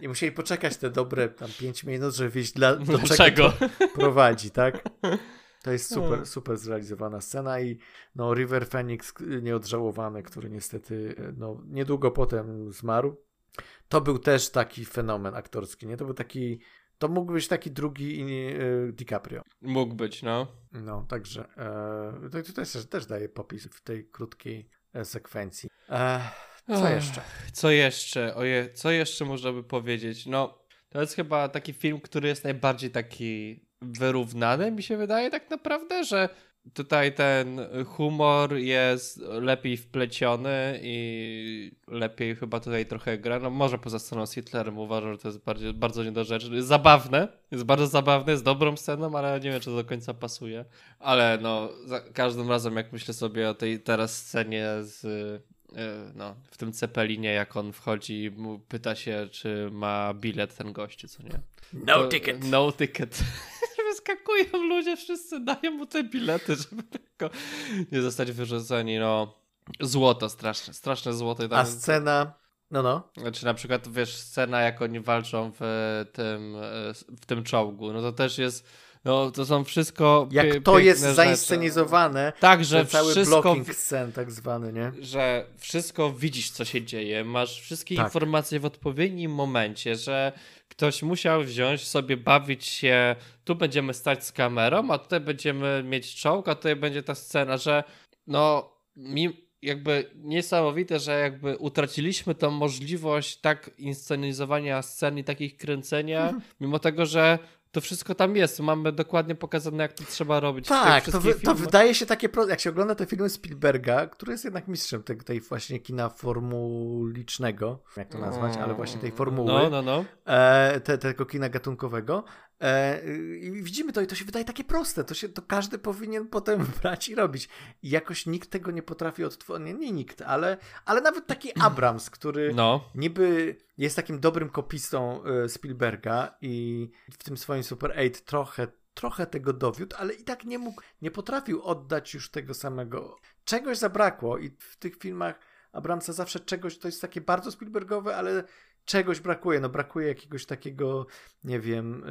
I musieli poczekać te dobre tam 5 minut, żeby wiedzieć do czego to prowadzi, tak? To jest super, super zrealizowana scena i no River Phoenix nieodżałowany, który niestety no, niedługo potem zmarł. To był też taki fenomen aktorski, nie? To mógł być taki drugi DiCaprio. Mógł być, no. No, także to też daje popis w tej krótkiej sekwencji. Co jeszcze? Co jeszcze? Co jeszcze można by powiedzieć? No, to jest chyba taki film, który jest najbardziej taki... wyrównane, mi się wydaje tak naprawdę, że tutaj ten humor jest lepiej wpleciony i lepiej chyba tutaj trochę gra. No może poza sceną z Hitlerem uważam, że to jest bardzo niedorzeczne. Jest zabawne, jest bardzo zabawne, jest dobrą sceną, ale nie wiem, czy do końca pasuje. Ale no, za każdym razem jak myślę sobie o tej teraz scenie w tym Cepelinie, jak on wchodzi i mu pyta się, czy ma bilet ten gościu, co nie? No ticket. Wyskakują ludzie, wszyscy dają mu te bilety, żeby tylko nie zostać wyrzuceni, no. Złoto straszne złoto. Tam... A scena? No. Znaczy na przykład, wiesz, scena jak oni walczą w tym czołgu, no to też jest... No, to są wszystko jak to jest rzeczy. Zainscenizowane, tak, że cały blocking scen tak zwany, nie? Że wszystko widzisz, co się dzieje, masz wszystkie informacje w odpowiednim momencie, że ktoś musiał wziąć sobie, bawić się, tu będziemy stać z kamerą, a tutaj będziemy mieć czołg, a tutaj będzie ta scena, że no jakby niesamowite, że jakby utraciliśmy tą możliwość tak inscenizowania scen i takich kręcenia, mimo tego, że to wszystko tam jest. Mamy dokładnie pokazane, jak to trzeba robić. Tak, to wydaje się takie proste. Jak się ogląda te filmy Spielberga, który jest jednak mistrzem tej właśnie kina formulicznego, jak to nazwać, ale właśnie tej formuły, tego kina gatunkowego. I widzimy to i to się wydaje takie proste. To każdy powinien potem brać i robić. I jakoś nikt tego nie potrafi odtworzyć. Nie nikt, ale nawet taki Abrams, który niby jest takim dobrym kopistą Spielberga i w tym swoim Super 8 trochę tego dowiódł, ale i tak nie potrafił oddać już tego samego. Czegoś zabrakło i w tych filmach Abramsa zawsze czegoś, to jest takie bardzo Spielbergowe, ale czegoś brakuje, brakuje jakiegoś takiego, nie wiem,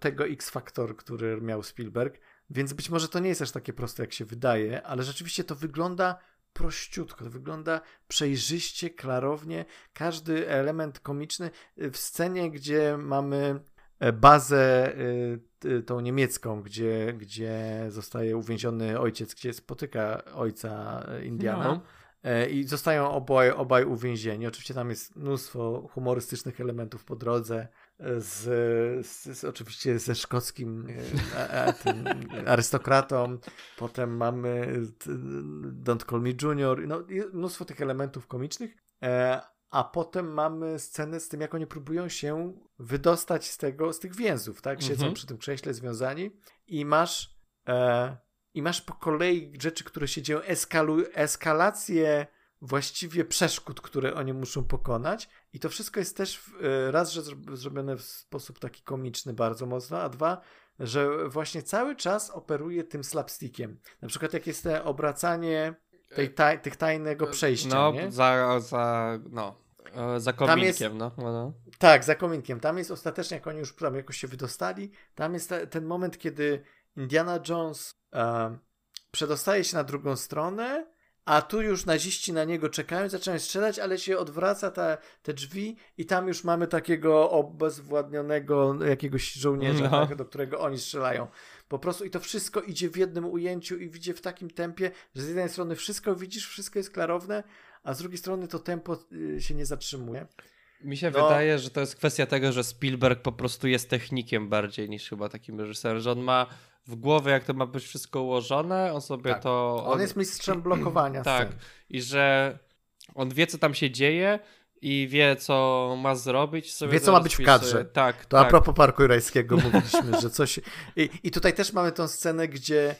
tego X-Factor, który miał Spielberg, więc być może to nie jest aż takie proste, jak się wydaje, ale rzeczywiście to wygląda prościutko, to wygląda przejrzyście, klarownie, każdy element komiczny w scenie, gdzie mamy bazę tą niemiecką, gdzie zostaje uwięziony ojciec, gdzie spotyka ojca Indiana, i zostają obaj uwięzieni. Oczywiście tam jest mnóstwo humorystycznych elementów po drodze oczywiście ze szkockim arystokratą. Potem mamy Don't Call Me Junior. No, mnóstwo tych elementów komicznych. A potem mamy scenę z tym, jak oni próbują się wydostać z tych więzów. Tak? Siedzą przy tym krześle związani i masz i masz po kolei rzeczy, które się dzieją, eskalację właściwie przeszkód, które oni muszą pokonać, i to wszystko jest też raz, że zrobione w sposób taki komiczny bardzo mocno, a dwa, że właśnie cały czas operuje tym slapstickiem. Na przykład jak jest to obracanie tych tajnego przejścia, no, nie? Za kominkiem, jest, no. Tak, za kominkiem. Tam jest ostatecznie, jak oni już tam jakoś się wydostali, tam jest ten moment, kiedy Indiana Jones przedostaje się na drugą stronę, a tu już naziści na niego czekają, zaczynają strzelać, ale się odwraca te drzwi i tam już mamy takiego obezwładnionego jakiegoś żołnierza, no. Do którego oni strzelają. Po prostu i to wszystko idzie w jednym ujęciu i idzie w takim tempie, że z jednej strony wszystko widzisz, wszystko jest klarowne, a z drugiej strony to tempo się nie zatrzymuje. Mi się wydaje, że to jest kwestia tego, że Spielberg po prostu jest technikiem bardziej niż chyba takim reżyserem, że on ma w głowie, jak to ma być wszystko ułożone, on sobie tak. to... On jest mistrzem blokowania. Tak. Scen. I że on wie, co tam się dzieje i wie, co ma zrobić. Sobie wie, co ma być w kadrze. Sobie... Tak, to tak. A propos Parku Rajskiego mówiliśmy, że coś... I tutaj też mamy tą scenę, gdzie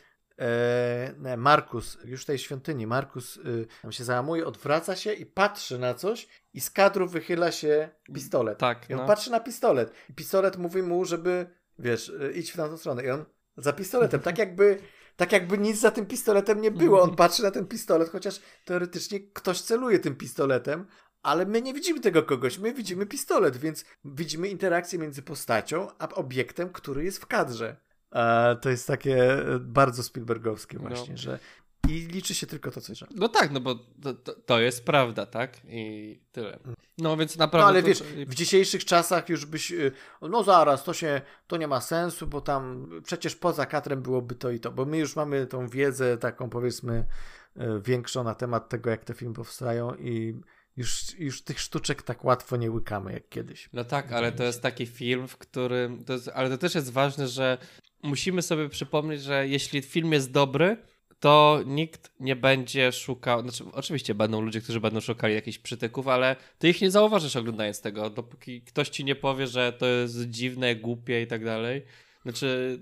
Markus, już tej świątyni, Markus tam się załamuje, odwraca się i patrzy na coś i z kadru wychyla się pistolet. Tak, i on patrzy na pistolet. I pistolet mówi mu, żeby, wiesz, idź w tamtą stronę. I on za pistoletem, tak jakby nic za tym pistoletem nie było. On patrzy na ten pistolet, chociaż teoretycznie ktoś celuje tym pistoletem, ale my nie widzimy tego kogoś, my widzimy pistolet, więc widzimy interakcję między postacią a obiektem, który jest w kadrze. To jest takie bardzo Spielbergowskie właśnie, no. Że i liczy się tylko to, co jest. No tak, no bo to jest prawda, tak? I tyle. No więc naprawdę... No ale wiesz, w dzisiejszych czasach już byś... No zaraz, to nie ma sensu, bo tam przecież poza kadrem byłoby to i to, bo my już mamy tą wiedzę taką, powiedzmy, większą na temat tego, jak te filmy powstają i już tych sztuczek tak łatwo nie łykamy jak kiedyś. No tak, ale to jest taki film, w którym... Ale to też jest ważne, że musimy sobie przypomnieć, że jeśli film jest dobry, to nikt nie będzie szukał, znaczy oczywiście będą ludzie, którzy będą szukali jakichś przytyków, ale ty ich nie zauważysz oglądając tego, dopóki ktoś ci nie powie, że to jest dziwne, głupie i tak dalej, znaczy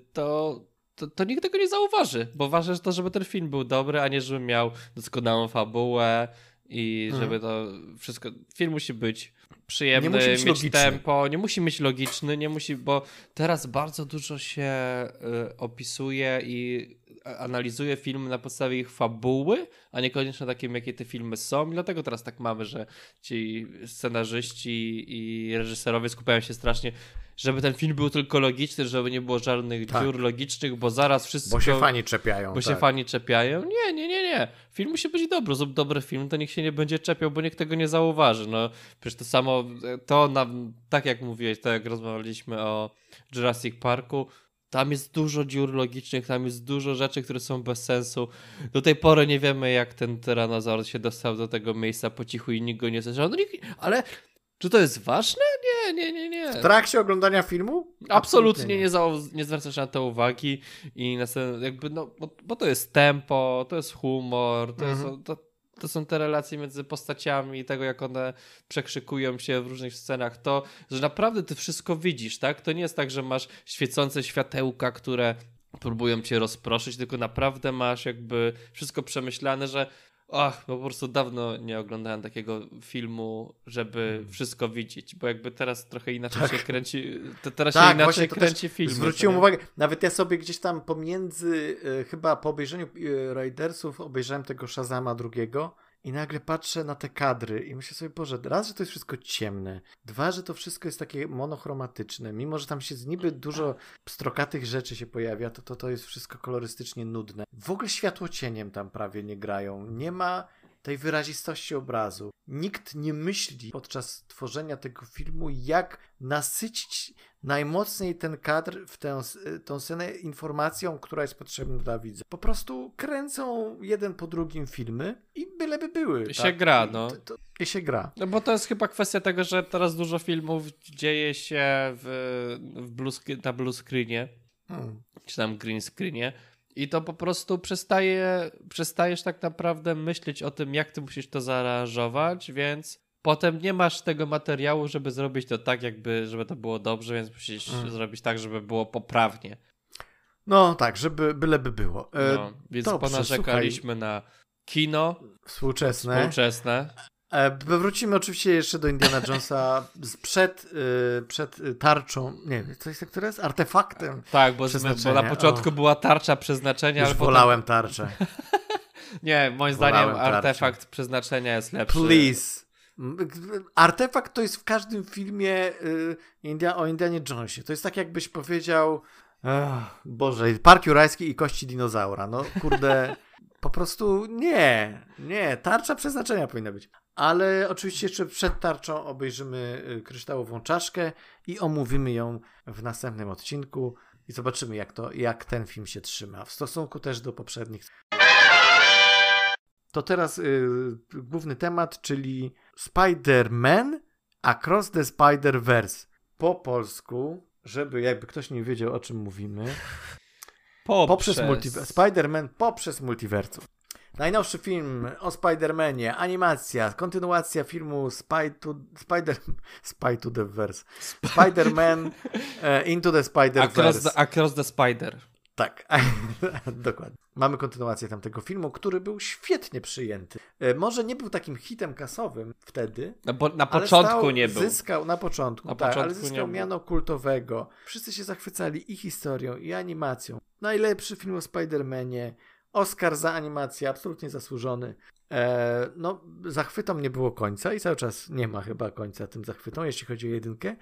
to nikt tego nie zauważy, bo ważne jest to, żeby ten film był dobry, a nie żeby miał doskonałą fabułę i żeby to wszystko, film musi być przyjemny, nie musi mieć logiczny. Tempo, nie musi mieć logiczny, nie musi, bo teraz bardzo dużo się opisuje i analizuje filmy na podstawie ich fabuły, a niekoniecznie takim, jakie te filmy są. I dlatego teraz tak mamy, że ci scenarzyści i reżyserowie skupiają się strasznie, żeby ten film był tylko logiczny, żeby nie było żadnych dziur logicznych, bo zaraz wszyscy... Bo się fani czepiają. Się fani czepiają. Nie. Film musi być dobry. Zrób dobry film, to nikt się nie będzie czepiał, bo nikt tego nie zauważy. No, przecież to samo, tak jak mówiłeś, tak jak rozmawialiśmy o Jurassic Parku, tam jest dużo dziur logicznych, tam jest dużo rzeczy, które są bez sensu. Do tej pory nie wiemy, jak ten tyranozaur się dostał do tego miejsca po cichu i nikt go nie słyszał. Ale czy to jest ważne? Nie. W trakcie oglądania filmu? Absolutnie nie zwracasz na to uwagi. I jakby, no, bo to jest tempo, to jest humor, to są te relacje między postaciami i tego, jak one przekrzykują się w różnych scenach, to, że naprawdę ty wszystko widzisz, tak? To nie jest tak, że masz świecące światełka, które próbują cię rozproszyć, tylko naprawdę masz jakby wszystko przemyślane, że po prostu dawno nie oglądałem takiego filmu, żeby wszystko widzieć, bo jakby teraz trochę inaczej się kręci, się inaczej kręci film. Zwróciłem uwagę, nawet ja sobie gdzieś tam pomiędzy, chyba po obejrzeniu Raidersów obejrzałem tego Shazama drugiego i nagle patrzę na te kadry i myślę sobie, Boże, raz, że to jest wszystko ciemne, dwa, że to wszystko jest takie monochromatyczne, mimo że tam się niby dużo pstrokatych rzeczy się pojawia, to jest wszystko kolorystycznie nudne. W ogóle światło cieniem tam prawie nie grają, nie ma tej wyrazistości obrazu. Nikt nie myśli podczas tworzenia tego filmu, jak nasycić najmocniej ten kadr w tę scenę informacją, która jest potrzebna dla widza. Po prostu kręcą jeden po drugim filmy i byleby były. I się gra, no. I się gra. No bo to jest chyba kwestia tego, że teraz dużo filmów dzieje się na blue screenie, czy tam green screenie. I to po prostu przestajesz tak naprawdę myśleć o tym, jak ty musisz to zaaranżować, więc potem nie masz tego materiału, żeby zrobić to tak, żeby to było dobrze, więc musisz zrobić tak, żeby było poprawnie. No tak, żeby byleby było. No, więc dobrze, ponarzekaliśmy na kino współczesne. Wrócimy oczywiście jeszcze do Indiana Jonesa przed tarczą, nie wiem, co jest, która jest artefaktem. Tak, bo na początku była tarcza przeznaczenia. Już albo wolałem tarczę. Nie, moim zdaniem artefakt przeznaczenia jest lepszy. Please. Artefakt to jest w każdym filmie o Indianie Jonesie. To jest tak, jakbyś powiedział, Boże, Park Jurajski i kości dinozaura. No kurde, po prostu nie, tarcza przeznaczenia powinna być. Ale oczywiście jeszcze przed tarczą obejrzymy kryształową czaszkę i omówimy ją w następnym odcinku i zobaczymy, jak ten film się trzyma w stosunku też do poprzednich. To teraz główny temat, czyli Spider-Man Across the Spider-Verse. Po polsku, żeby jakby ktoś nie wiedział, o czym mówimy. Spider-Man poprzez multiversum. Najnowszy film o Spider-Manie, animacja, kontynuacja filmu Spider-Man Into the Spider-Verse. Across the Spider. Tak, dokładnie. Mamy kontynuację tamtego filmu, który był świetnie przyjęty. Może nie był takim hitem kasowym wtedy, no bo na początku zyskał miano kultowego. Wszyscy się zachwycali i historią, i animacją. Najlepszy film o Spider-Manie, Oscar za animację, absolutnie zasłużony. Zachwytom nie było końca i cały czas nie ma chyba końca tym zachwytom, jeśli chodzi o jedynkę.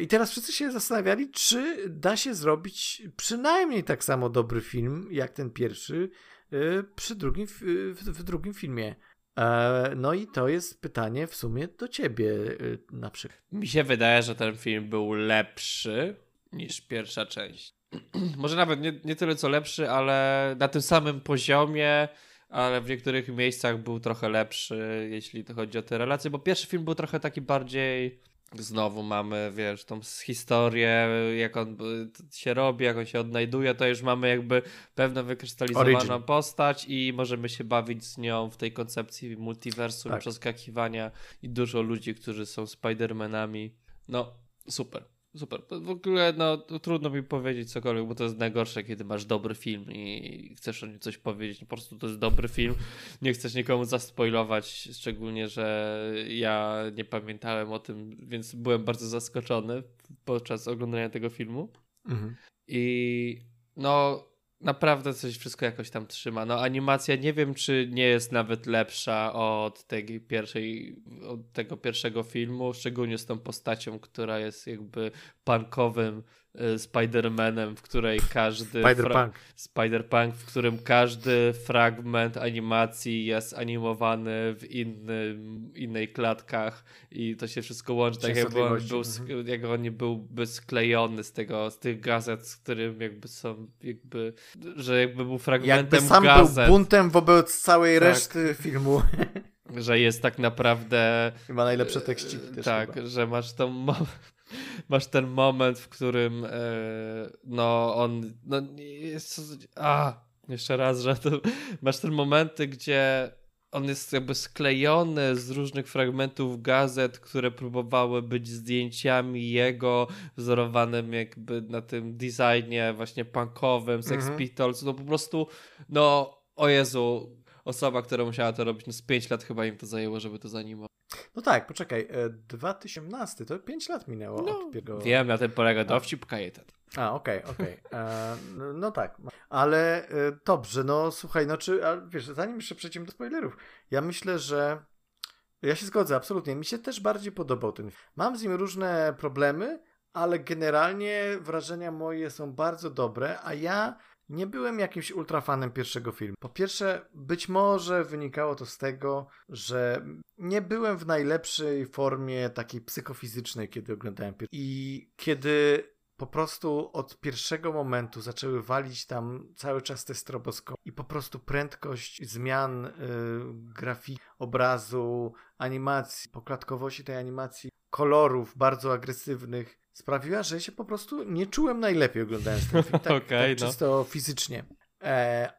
I teraz wszyscy się zastanawiali, czy da się zrobić przynajmniej tak samo dobry film, jak ten pierwszy w drugim filmie. No i to jest pytanie w sumie do ciebie na przykład. Mi się wydaje, że ten film był lepszy niż pierwsza część. Może nawet nie tyle co lepszy, ale na tym samym poziomie, ale w niektórych miejscach był trochę lepszy, jeśli to chodzi o te relacje, bo pierwszy film był trochę taki bardziej, znowu mamy, wiesz, tą historię, jak on się robi, jak on się odnajduje, to już mamy jakby pewną wykrystalizowaną postać i możemy się bawić z nią w tej koncepcji multiversum, tak, przeskakiwania i dużo ludzi, którzy są Spider-Manami. No, super. Super. W ogóle trudno mi powiedzieć cokolwiek, bo to jest najgorsze, kiedy masz dobry film i chcesz o nim coś powiedzieć. Po prostu to jest dobry film. Nie chcesz nikomu zaspoilować, szczególnie, że ja nie pamiętałem o tym, więc byłem bardzo zaskoczony podczas oglądania tego filmu. Mhm. I naprawdę coś wszystko jakoś tam trzyma. Animacja nie wiem, czy nie jest nawet lepsza od tego pierwszego filmu, szczególnie z tą postacią, która jest jakby punkowym Spider-Manem, w której każdy Spider-Punk, w którym każdy fragment animacji jest animowany w innej klatkach i to się wszystko łączy, tak jakby on byłby sklejony z tych gazet, z którym jakby są, jakby, że jakby był fragmentem jakby sam gazet. Był buntem wobec całej reszty filmu. Że jest tak naprawdę... I ma najlepsze tekściki też. Tak, chyba. Że masz tą... Masz ten moment, w którym on... jeszcze raz, że to, masz ten momenty, gdzie on jest jakby sklejony z różnych fragmentów gazet, które próbowały być zdjęciami jego, wzorowanym jakby na tym designie właśnie punkowym, Sex Pistols. Po prostu, o Jezu, osoba, która musiała to robić, z 5 lat chyba im to zajęło, żeby to zanimować. No tak, poczekaj, 2018, to 5 lat minęło od pierwszego... Wiem, na tym polega dowcip Kajetan. Okej. No tak, ale dobrze, słuchaj, wiesz, zanim jeszcze przejdziemy do spoilerów, ja myślę, że ja się zgodzę, absolutnie, mi się też bardziej podobał ten film. Mam z nim różne problemy, ale generalnie wrażenia moje są bardzo dobre, a ja... Nie byłem jakimś ultrafanem pierwszego filmu. Po pierwsze, być może wynikało to z tego, że nie byłem w najlepszej formie takiej psychofizycznej, kiedy oglądałem pierwszy film. I kiedy po prostu od pierwszego momentu zaczęły walić tam cały czas te stroboskopy i po prostu prędkość zmian grafiki, obrazu, animacji, poklatkowości tej animacji, kolorów bardzo agresywnych, sprawiła, że się po prostu nie czułem najlepiej oglądając ten film, tak, czysto fizycznie.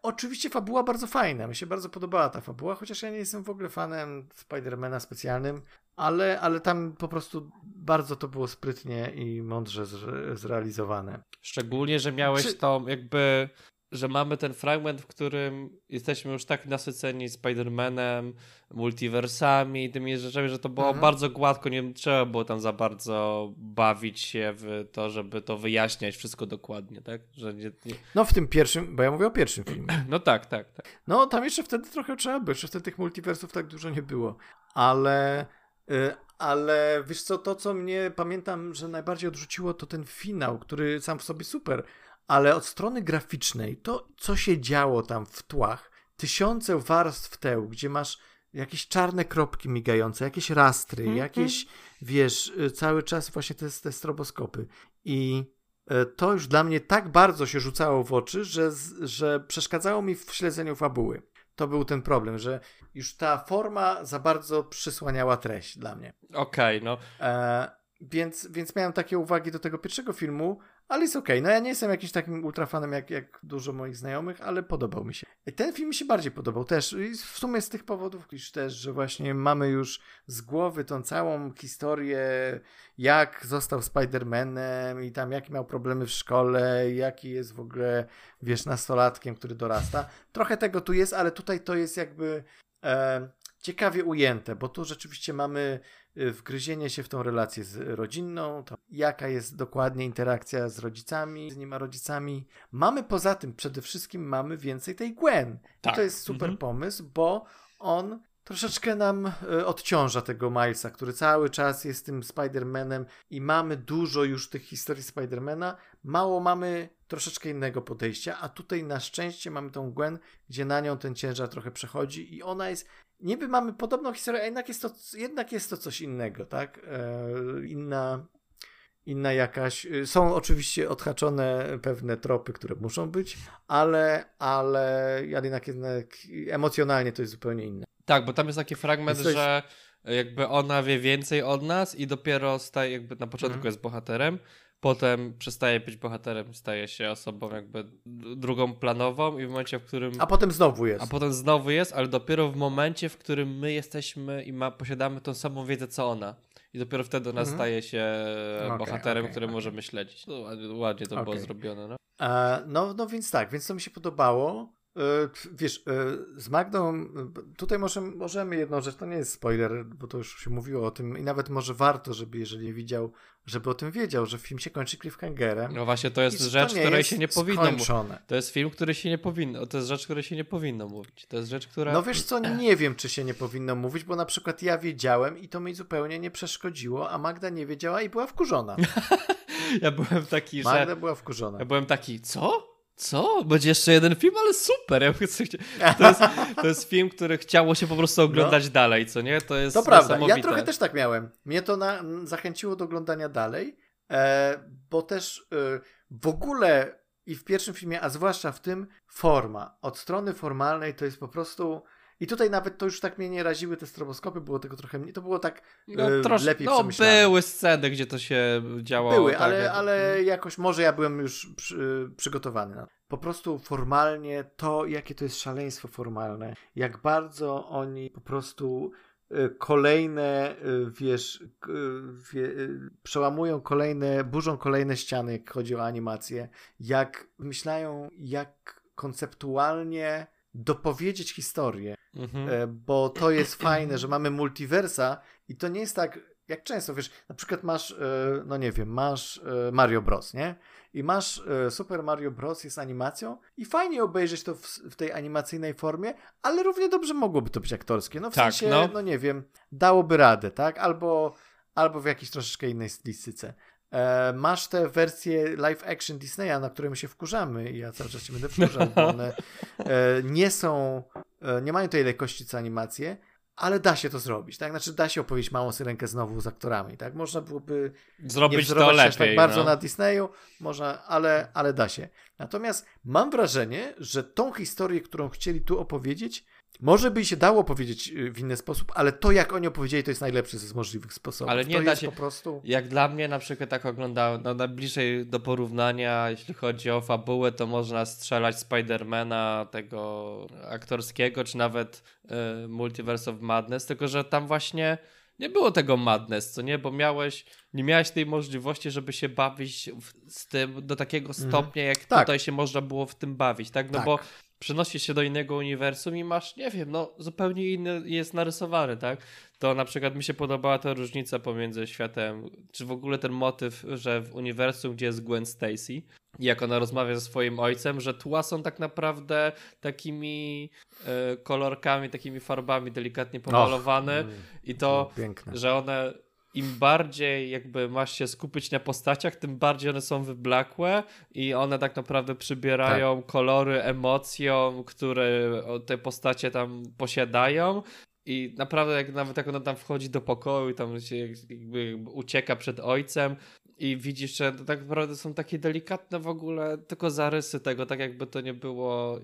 Oczywiście fabuła bardzo fajna, mi się bardzo podobała ta fabuła, chociaż ja nie jestem w ogóle fanem Spidermana specjalnym, ale tam po prostu bardzo to było sprytnie i mądrze zrealizowane. Szczególnie, że miałeś tą jakby, że mamy ten fragment, w którym jesteśmy już tak nasyceni Spidermanem, multiversami i tymi rzeczami, że to było bardzo gładko, nie trzeba było tam za bardzo bawić się w to, żeby to wyjaśniać wszystko dokładnie, tak? Że nie... No w tym pierwszym, bo ja mówię o pierwszym filmie. No tak. No tam jeszcze wtedy trochę trzeba było, jeszcze wtedy tych multiversów tak dużo nie było, ale wiesz co, to co mnie pamiętam, że najbardziej odrzuciło, to ten finał, który sam w sobie super, ale od strony graficznej, to co się działo tam w tłach, tysiące warstw teł, gdzie masz jakieś czarne kropki migające, jakieś rastry, jakieś, wiesz, cały czas właśnie te stroboskopy. I to już dla mnie tak bardzo się rzucało w oczy, że przeszkadzało mi w śledzeniu fabuły. To był ten problem, że już ta forma za bardzo przysłaniała treść dla mnie. Okej, no. Więc miałem takie uwagi do tego pierwszego filmu, ale jest okej. No ja nie jestem jakimś takim ultrafanem jak dużo moich znajomych, ale podobał mi się. Ten film mi się bardziej podobał też. I w sumie z tych powodów też, że właśnie mamy już z głowy tą całą historię, jak został Spider-Manem i tam jakie miał problemy w szkole, jaki jest w ogóle, wiesz, nastolatkiem, który dorasta. Trochę tego tu jest, ale tutaj to jest jakby ciekawie ujęte, bo tu rzeczywiście mamy wgryzienie się w tą relację z rodzinną, to jaka jest dokładnie interakcja z rodzicami, z niema rodzicami. Mamy poza tym, przede wszystkim mamy więcej tej Gwen. Tak. I to jest super pomysł, bo on troszeczkę nam odciąża tego Milesa, który cały czas jest tym Spider-Manem i mamy dużo już tych historii Spider-Mana, mało mamy troszeczkę innego podejścia, a tutaj na szczęście mamy tą Gwen, gdzie na nią ten ciężar trochę przechodzi i ona jest... Niby mamy podobną historię, a jednak jest to coś innego, tak? Inna jakaś... Są oczywiście odhaczone pewne tropy, które muszą być, ale jednak emocjonalnie to jest zupełnie inne. Tak, bo tam jest taki fragment, że jakby ona wie więcej od nas i dopiero staje, jakby na początku jest bohaterem, potem przestaje być bohaterem, staje się osobą jakby drugą planową i w momencie, w którym... A potem znowu jest, ale dopiero w momencie, w którym my jesteśmy i posiadamy tą samą wiedzę, co ona. I dopiero wtedy ona staje się bohaterem, który możemy śledzić. No, ładnie to było zrobione. No. Więc tak, więc to mi się podobało. Wiesz, z Magdą tutaj możemy jedną rzecz, to nie jest spoiler, bo to już się mówiło o tym i nawet może warto, żeby jeżeli nie widział, żeby o tym wiedział, że film się kończy cliffhangerem. No właśnie, to jest rzecz, której się nie powinno mówić. To jest film, który się nie powinno, to jest rzecz, której się nie powinno mówić. To jest rzecz, która... No wiesz co, nie wiem, czy się nie powinno mówić, bo na przykład ja wiedziałem i to mi zupełnie nie przeszkodziło, a Magda nie wiedziała i była wkurzona. Magda była wkurzona. Ja byłem taki, co? Będzie jeszcze jeden film, ale super. To jest film, który chciało się po prostu oglądać dalej, co nie? To jest niesamowite. To prawda, ja trochę też tak miałem. Mnie to zachęciło do oglądania dalej, bo też w ogóle i w pierwszym filmie, a zwłaszcza w tym, forma. Od strony formalnej to jest po prostu... I tutaj nawet to już tak mnie nie raziły te stroboskopy, było tego trochę mniej, to było tak lepiej przemyślane. No były sceny, gdzie to się działo. Były, tak, ale jakoś może ja byłem już przygotowany na to. Po prostu formalnie to, jakie to jest szaleństwo formalne, jak bardzo oni po prostu kolejne, wiesz, przełamują kolejne, burzą kolejne ściany, jak chodzi o animację, jak myślają, jak konceptualnie dopowiedzieć historię, bo to jest fajne, że mamy multiversa i to nie jest tak, jak często, wiesz, na przykład masz, no nie wiem, masz Mario Bros, nie? I masz Super Mario Bros jest animacją i fajnie obejrzeć to w tej animacyjnej formie, ale równie dobrze mogłoby to być aktorskie, no w sensie, no nie wiem, dałoby radę, tak? Albo w jakiejś troszeczkę innej stylistyce. Masz te wersje live action Disneya, na które my się wkurzamy i ja cały czas się będę wkurzał, bo one nie mają tej lekkości co animacje, ale da się to zrobić, tak? Znaczy da się opowiedzieć Małą Syrenkę znowu z aktorami, tak? Można byłoby zrobić to lepiej, tak bardzo na Disneyu, można, ale da się. Natomiast mam wrażenie, że tą historię, którą chcieli tu opowiedzieć, Może by się dało powiedzieć w inny sposób, ale to, jak oni opowiedzieli, to jest najlepszy z możliwych sposobów. Ale nie to da się po prostu. Jak dla mnie na przykład tak oglądałem, no najbliżej do porównania, jeśli chodzi o fabułę, to można strzelać Spidermana tego aktorskiego, czy nawet Multiverse of Madness, tylko że tam właśnie nie było tego madness, co nie? Bo nie miałeś tej możliwości, żeby się bawić z tym do takiego stopnia, jak tutaj się można było w tym bawić, tak? No tak. Bo przenosisz się do innego uniwersum i masz, nie wiem, no zupełnie inny jest narysowany, tak? To na przykład mi się podobała ta różnica pomiędzy światem, czy w ogóle ten motyw, że w uniwersum, gdzie jest Gwen Stacy, jak ona rozmawia ze swoim ojcem, że tła są tak naprawdę takimi kolorkami, takimi farbami delikatnie pomalowane i to, piękne. Że one im bardziej jakby masz się skupić na postaciach, tym bardziej one są wyblakłe i one tak naprawdę przybierają kolory, emocjom, które te postacie tam posiadają. I naprawdę jak nawet jak ona tam wchodzi do pokoju i tam się jakby ucieka przed ojcem i widzisz, że to tak naprawdę są takie delikatne w ogóle tylko zarysy tego, tak jakby to nie było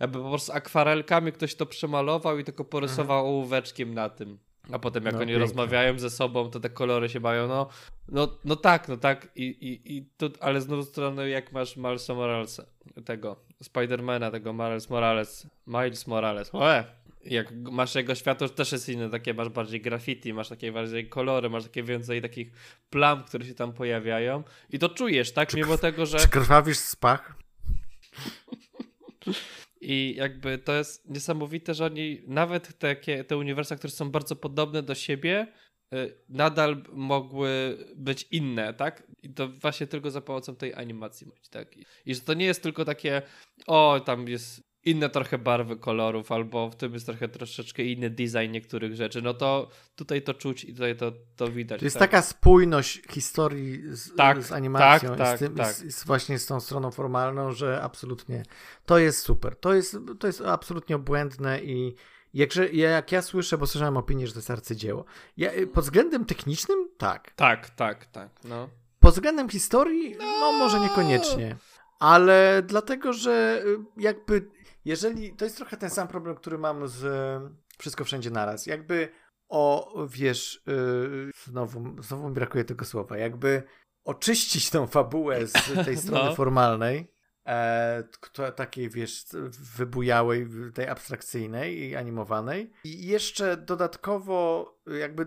jakby po prostu akwarelkami ktoś to przemalował i tylko porysował ołóweczkiem na tym. A potem jak oni rozmawiają ze sobą, to te kolory się bawią, no tak. I to, ale z drugiej strony jak masz Milesa Moralesa, tego Spidermana, tego Miles Morales, jak masz jego światło, to też jest inne, takie masz bardziej graffiti, masz takie bardziej kolory, masz takie więcej takich plam, które się tam pojawiają i to czujesz, tak? Mimo tego, że... Czy krwawisz z pach? I jakby to jest niesamowite, że oni nawet te uniwersa, które są bardzo podobne do siebie, nadal mogły być inne, tak? I to właśnie tylko za pomocą tej animacji mieć, tak? I że to nie jest tylko takie, tam jest inne trochę barwy kolorów, albo w tym jest troszeczkę inny design niektórych rzeczy, no to tutaj to czuć i tutaj to widać. To jest taka spójność historii z animacją, właśnie z tą stroną formalną, że absolutnie to jest super. To jest absolutnie obłędne i jak ja słyszę, bo słyszałem opinię, że to jest arcydzieło. Pod względem technicznym? Tak. Tak. Pod względem historii? No może niekoniecznie. Ale dlatego, że jakby jeżeli, to jest trochę ten sam problem, który mam z Wszystko wszędzie naraz, jakby znowu mi brakuje tego słowa, jakby oczyścić tą fabułę z tej strony formalnej, takiej wybujałej, tej abstrakcyjnej i animowanej i jeszcze dodatkowo jakby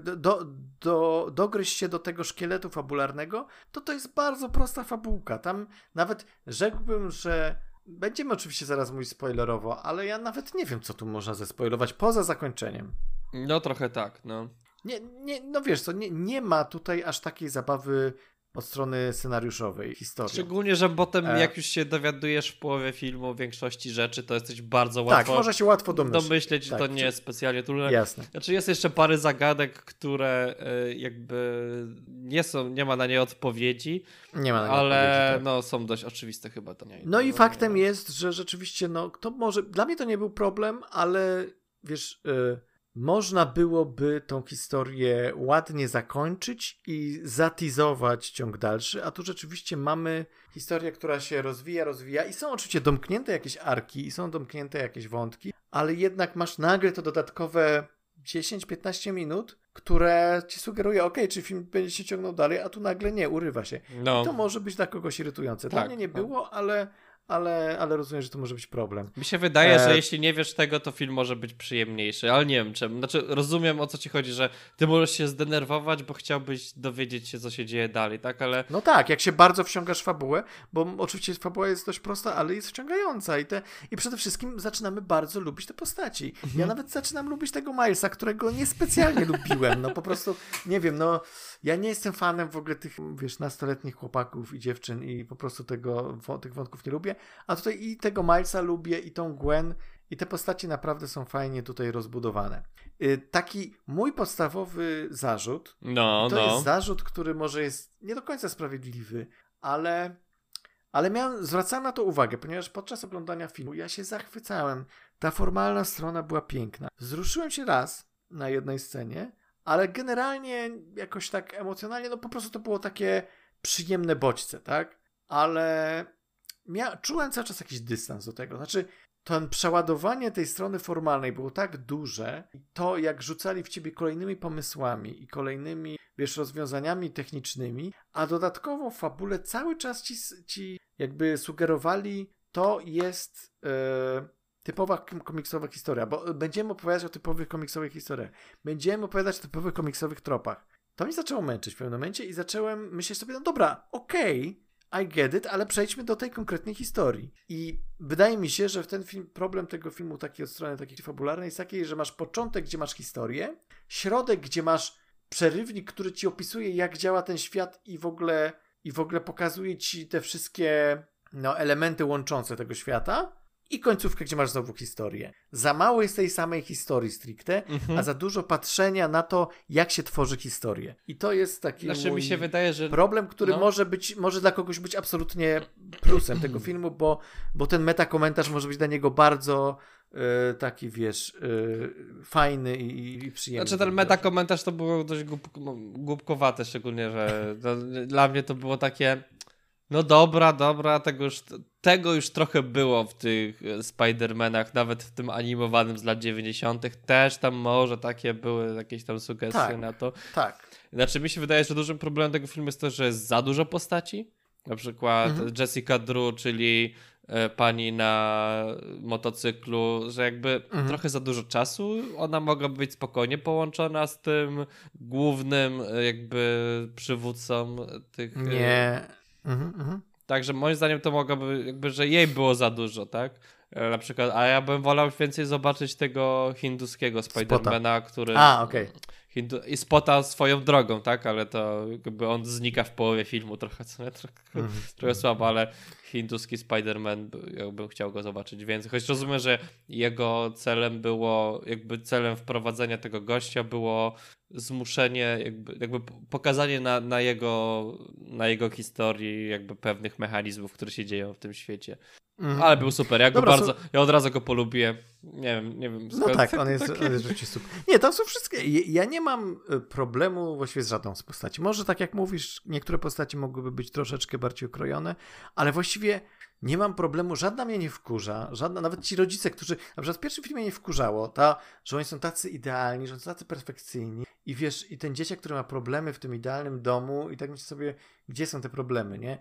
dogryźć się do tego szkieletu fabularnego, to jest bardzo prosta fabułka. Tam nawet rzekłbym, że będziemy oczywiście zaraz mówić spoilerowo, ale ja nawet nie wiem, co tu można zespoilować poza zakończeniem. No trochę tak, no. Nie, no wiesz co, nie ma tutaj aż takiej zabawy od strony scenariuszowej historii. Szczególnie, że potem jak już się dowiadujesz w połowie filmu większości rzeczy, to jesteś bardzo łatwo... Tak, może się łatwo domyśleć to nie jest specjalnie trudne. Jasne. Znaczy jest jeszcze parę zagadek, które jakby nie ma na nie odpowiedzi, ale są dość oczywiste chyba. I faktem jest, że rzeczywiście to może... Dla mnie to nie był problem, ale wiesz... Można byłoby tą historię ładnie zakończyć i zatizować ciąg dalszy, a tu rzeczywiście mamy historię, która się rozwija i są oczywiście domknięte jakieś arki i są domknięte jakieś wątki, ale jednak masz nagle to dodatkowe 10-15 minut, które ci sugeruje, czy film będzie się ciągnął dalej, a tu nagle nie, urywa się. I to może być dla kogoś irytujące. Dla mnie nie było, ale rozumiem, że to może być problem. Mi się wydaje, że jeśli nie wiesz tego, to film może być przyjemniejszy, ale nie wiem czemu. Znaczy rozumiem, o co ci chodzi, że ty możesz się zdenerwować, bo chciałbyś dowiedzieć się, co się dzieje dalej, tak? Ale... No tak, jak się bardzo wciągasz w fabułę, bo oczywiście fabuła jest dość prosta, ale jest wciągająca i przede wszystkim zaczynamy bardzo lubić te postaci. Ja nawet zaczynam lubić tego Milesa, którego niespecjalnie lubiłem, po prostu, nie wiem, ja nie jestem fanem w ogóle tych, nastoletnich chłopaków i dziewczyn i po prostu tych wątków nie lubię, a tutaj i tego Milesa lubię i tą Gwen i te postacie naprawdę są fajnie tutaj rozbudowane. Taki mój podstawowy zarzut, jest zarzut, który może jest nie do końca sprawiedliwy, ale zwracałem na to uwagę, ponieważ podczas oglądania filmu ja się zachwycałem. Ta formalna strona była piękna. Wzruszyłem się raz na jednej scenie, ale generalnie jakoś tak emocjonalnie, po prostu to było takie przyjemne bodźce, tak? Ale czułem cały czas jakiś dystans do tego. Znaczy, to przeładowanie tej strony formalnej było tak duże, to jak rzucali w ciebie kolejnymi pomysłami i kolejnymi, wiesz, rozwiązaniami technicznymi, a dodatkowo w fabule cały czas ci jakby sugerowali, to jest typowa komiksowa historia, bo będziemy opowiadać o typowych komiksowych historiach, będziemy opowiadać o typowych komiksowych tropach. To mnie zaczęło męczyć w pewnym momencie i zacząłem myśleć sobie, no dobra, okej, I get it, ale przejdźmy do tej konkretnej historii. I wydaje mi się, że problem tego filmu takiej od strony takiej fabularnej jest taki, że masz początek, gdzie masz historię, środek, gdzie masz przerywnik, który ci opisuje, jak działa ten świat i w ogóle pokazuje ci te wszystkie elementy łączące tego świata, i końcówkę, gdzie masz znowu historię. Za mało jest tej samej historii stricte, a za dużo patrzenia na to, jak się tworzy historię. I to jest taki mi się wydaje, że problem, który może dla kogoś być absolutnie plusem tego filmu, bo ten metakomentarz może być dla niego bardzo taki, wiesz, fajny i przyjemny. Znaczy ten metakomentarz to było dość głupkowate, szczególnie, że dla mnie to było takie... No dobra, tego już trochę było w tych Spider-Manach, nawet w tym animowanym z lat 90. też tam może takie były jakieś tam sugestie na to. Tak. Znaczy mi się wydaje, że dużym problemem tego filmu jest to, że jest za dużo postaci. Na przykład Jessica Drew, czyli pani na motocyklu, że jakby trochę za dużo czasu. Ona mogła być spokojnie połączona z tym głównym jakby przywódcą tych... Nie... Także moim zdaniem to mogłoby, jakby, że jej było za dużo, tak? Na przykład, a ja bym wolał więcej zobaczyć tego hinduskiego Spidermana, który... I spota swoją drogą, tak? Ale to jakby on znika w połowie filmu trochę słabo, ale hinduski Spiderman, ja bym chciał go zobaczyć więcej. Choć rozumiem, że jego celem było, jakby celem wprowadzenia tego gościa było zmuszenie, jakby pokazanie na jego historii jakby pewnych mechanizmów, które się dzieją w tym świecie. Ale był super, ja od razu go polubiłem. Nie wiem. On jest rzeczywiście super. Nie, tam są wszystkie. Ja nie mam problemu właściwie z żadną z postaci. Może tak jak mówisz, niektóre postaci mogłyby być troszeczkę bardziej okrojone, ale właściwie nie mam problemu, żadna mnie nie wkurza, nawet ci rodzice, którzy, na przykład w pierwszym filmie nie wkurzało, że oni są tacy idealni, że oni są tacy perfekcyjni i wiesz, i ten dzieciak, który ma problemy w tym idealnym domu i tak myślę sobie, gdzie są te problemy, nie?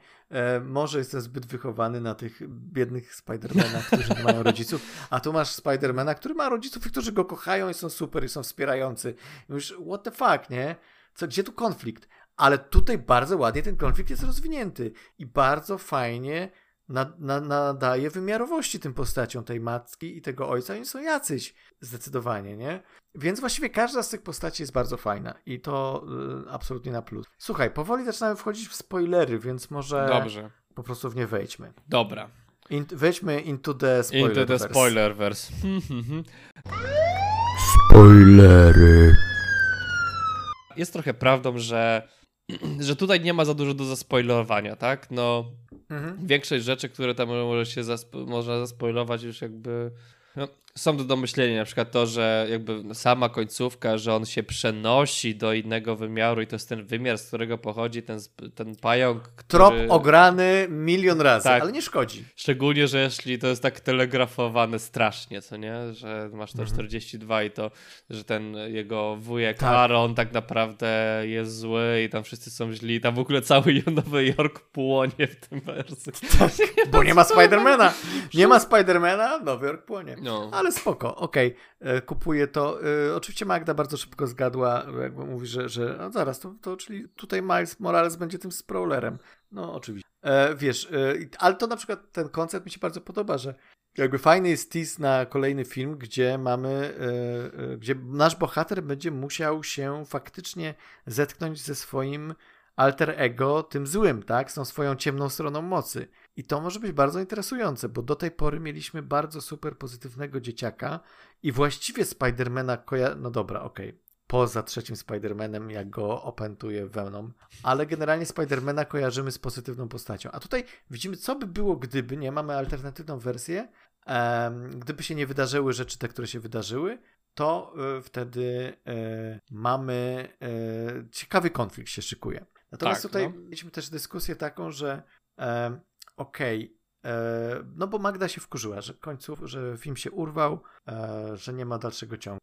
Może jestem zbyt wychowany na tych biednych Spidermanach, którzy nie mają rodziców, a tu masz Spidermana, który ma rodziców, którzy go kochają i są super i są wspierający. I mówisz, what the fuck, nie? Gdzie tu konflikt? Ale tutaj bardzo ładnie ten konflikt jest rozwinięty i bardzo fajnie nadaje wymiarowości tym postaciom tej matki i tego ojca. Oni są jacyś zdecydowanie, nie? Więc właściwie każda z tych postaci jest bardzo fajna i to absolutnie na plus. Słuchaj, powoli zaczynamy wchodzić w spoilery, więc może po prostu w nie wejdźmy. Dobra. Wejdźmy into the spoilerverse. Spoilery. Jest trochę prawdą, że tutaj nie ma za dużo do zaspoilowania, tak? No, większość rzeczy, które tam można zaspoilować już jakby... No, są do domyślenia, na przykład to, że jakby sama końcówka, że on się przenosi do innego wymiaru i to jest ten wymiar, z którego pochodzi ten pająk, który... Trop ograny milion razy, tak, ale nie szkodzi. Szczególnie, że jeśli to jest tak telegrafowane strasznie, co nie? Że masz to 42 i to, że ten jego wujek Aaron tak naprawdę jest zły i tam wszyscy są źli i tam w ogóle cały Nowy Jork płonie w tym wersji. Tak, bo nie ma Spidermana. Nie ma Spidermana, Nowy Jork płonie. No. Ale spoko, okej, kupuję to. Oczywiście Magda bardzo szybko zgadła, jakby mówi, że no zaraz, to czyli tutaj Miles Morales będzie tym sprawlerem. No oczywiście. Ale to na przykład ten koncept mi się bardzo podoba, że jakby fajny jest tease na kolejny film, gdzie gdzie nasz bohater będzie musiał się faktycznie zetknąć ze swoim alter ego, tym złym, tak? Z tą swoją ciemną stroną mocy. I to może być bardzo interesujące, bo do tej pory mieliśmy bardzo super pozytywnego dzieciaka i właściwie Spidermana no dobra, poza trzecim Spidermanem, jak go opętuje Venom, ale generalnie Spidermana kojarzymy z pozytywną postacią. A tutaj widzimy, co by było, gdyby, nie? Mamy alternatywną wersję. Gdyby się nie wydarzyły rzeczy te, które się wydarzyły, to wtedy mamy... Ciekawy konflikt się szykuje. Natomiast tutaj mieliśmy też dyskusję taką, że No bo Magda się wkurzyła, że że film się urwał, że nie ma dalszego ciągu.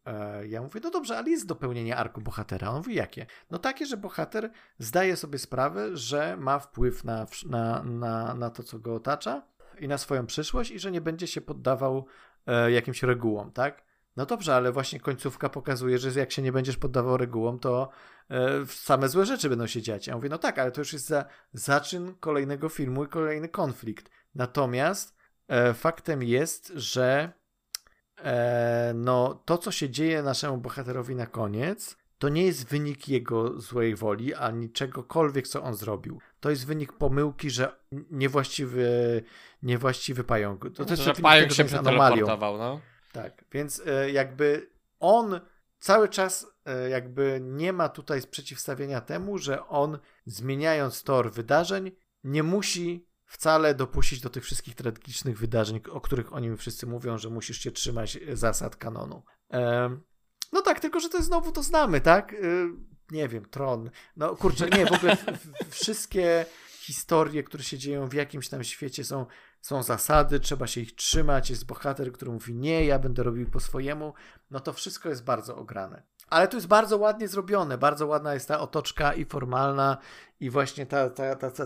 Ja mówię, no dobrze, ale jest dopełnienie arku bohatera. On mówi, jakie? No takie, że bohater zdaje sobie sprawę, że ma wpływ na to, co go otacza i na swoją przyszłość i że nie będzie się poddawał jakimś regułom, tak? No dobrze, ale właśnie końcówka pokazuje, że jak się nie będziesz poddawał regułom, to same złe rzeczy będą się dziać. Ja mówię, no tak, ale to już jest zaczyn kolejnego filmu i kolejny konflikt. Natomiast faktem jest, że no, to, co się dzieje naszemu bohaterowi na koniec, to nie jest wynik jego złej woli, ani czegokolwiek, co on zrobił. To jest wynik pomyłki, że niewłaściwy pająk. To też że pająk się przeteleportował, no. Tak, więc jakby on cały czas jakby nie ma tutaj przeciwstawienia temu, że on zmieniając tor wydarzeń nie musi wcale dopuścić do tych wszystkich tragicznych wydarzeń, o których oni wszyscy mówią, że musisz się trzymać zasad kanonu. No tak, tylko że to znowu to znamy, tak? Nie wiem, Tron. No kurczę, nie, w ogóle wszystkie historie, które się dzieją w jakimś tam świecie są zasady, trzeba się ich trzymać, jest bohater, który mówi nie, ja będę robił po swojemu, no to wszystko jest bardzo ograne. Ale to jest bardzo ładnie zrobione, bardzo ładna jest ta otoczka i formalna i właśnie ta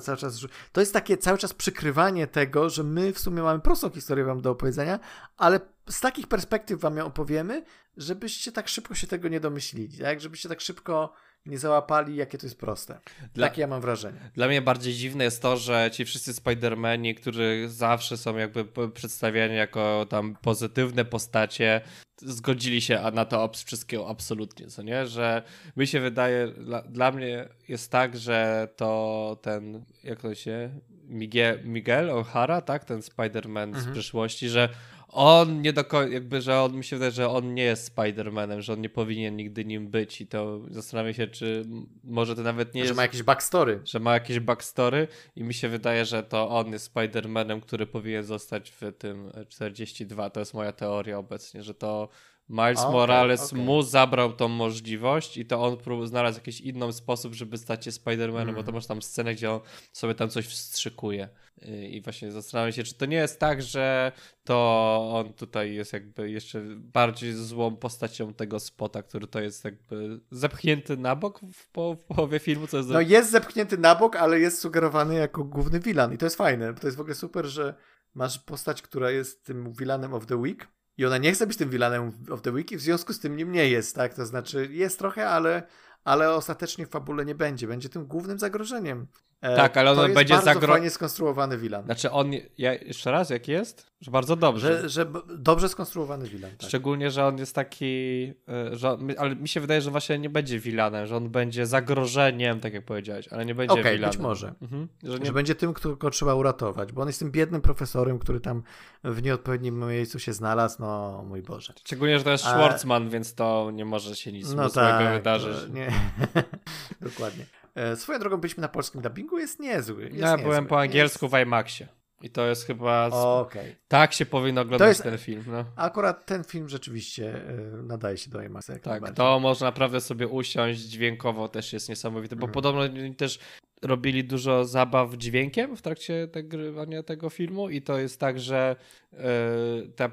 cały czas... To jest takie cały czas przykrywanie tego, że my w sumie mamy prostą historię wam do opowiedzenia, ale z takich perspektyw wam ją opowiemy, żebyście tak szybko się tego nie domyślili, tak? Żebyście tak szybko nie załapali, jakie to jest proste. Takie ja mam wrażenie. Dla mnie bardziej dziwne jest to, że ci wszyscy Spider-Mani, którzy zawsze są jakby przedstawiani jako tam pozytywne postacie, zgodzili się na to wszystkiego absolutnie, co nie? Że mi się wydaje, dla mnie jest tak, że to ten, jak to się... Miguel O'Hara, tak? Ten Spider-Man z przyszłości, że on nie do końca, jakby, że on mi się wydaje, że on nie jest Spider-Manem, że on nie powinien nigdy nim być i to zastanawiam się, czy może to nawet nie jest... Że ma jakieś backstory. Że ma jakieś backstory i mi się wydaje, że to on jest Spider-Manem, który powinien zostać w tym 42. To jest moja teoria obecnie, że to Miles Morales mu zabrał tą możliwość i to on znalazł jakiś inny sposób, żeby stać się Spider-Manem, bo to masz tam scenę, gdzie on sobie tam coś wstrzykuje. I właśnie zastanawiam się, czy to nie jest tak, że to on tutaj jest jakby jeszcze bardziej złą postacią tego spota, który to jest jakby zepchnięty na bok w połowie filmu. Co jest no jest zepchnięty na bok, ale jest sugerowany jako główny villain i to jest fajne, bo to jest w ogóle super, że masz postać, która jest tym villainem of the week, i ona nie chce być tym villainem of the week i w związku z tym nim nie jest, tak? To znaczy jest trochę, ale ostatecznie w fabule nie będzie. Będzie tym głównym zagrożeniem. Tak, ale on będzie fajnie skonstruowany villain. Znaczy on, jeszcze raz, jaki jest? Że bardzo dobrze. Że dobrze skonstruowany villain. Tak. Szczególnie, że on jest taki, ale mi się wydaje, że właśnie nie będzie villainem, że on będzie zagrożeniem, tak jak powiedziałeś, ale nie będzie villainem. Być może. Że będzie tym, którego trzeba uratować, bo on jest tym biednym profesorem, który tam w nieodpowiednim miejscu się znalazł, no mój Boże. Szczególnie, że to jest Schwarzman, więc to nie może się nic złego wydarzyć. Nie. Dokładnie. Swoją drogą byliśmy na polskim dubbingu, jest niezły. Byłem po angielsku w IMAXie. I to jest chyba... Tak się powinno oglądać ten film. No. Akurat ten film rzeczywiście nadaje się do IMAXa. Tak, to można naprawdę sobie usiąść, dźwiękowo też jest niesamowite, bo podobno też robili dużo zabaw dźwiękiem w trakcie nagrywania tego filmu i to jest tak, że ta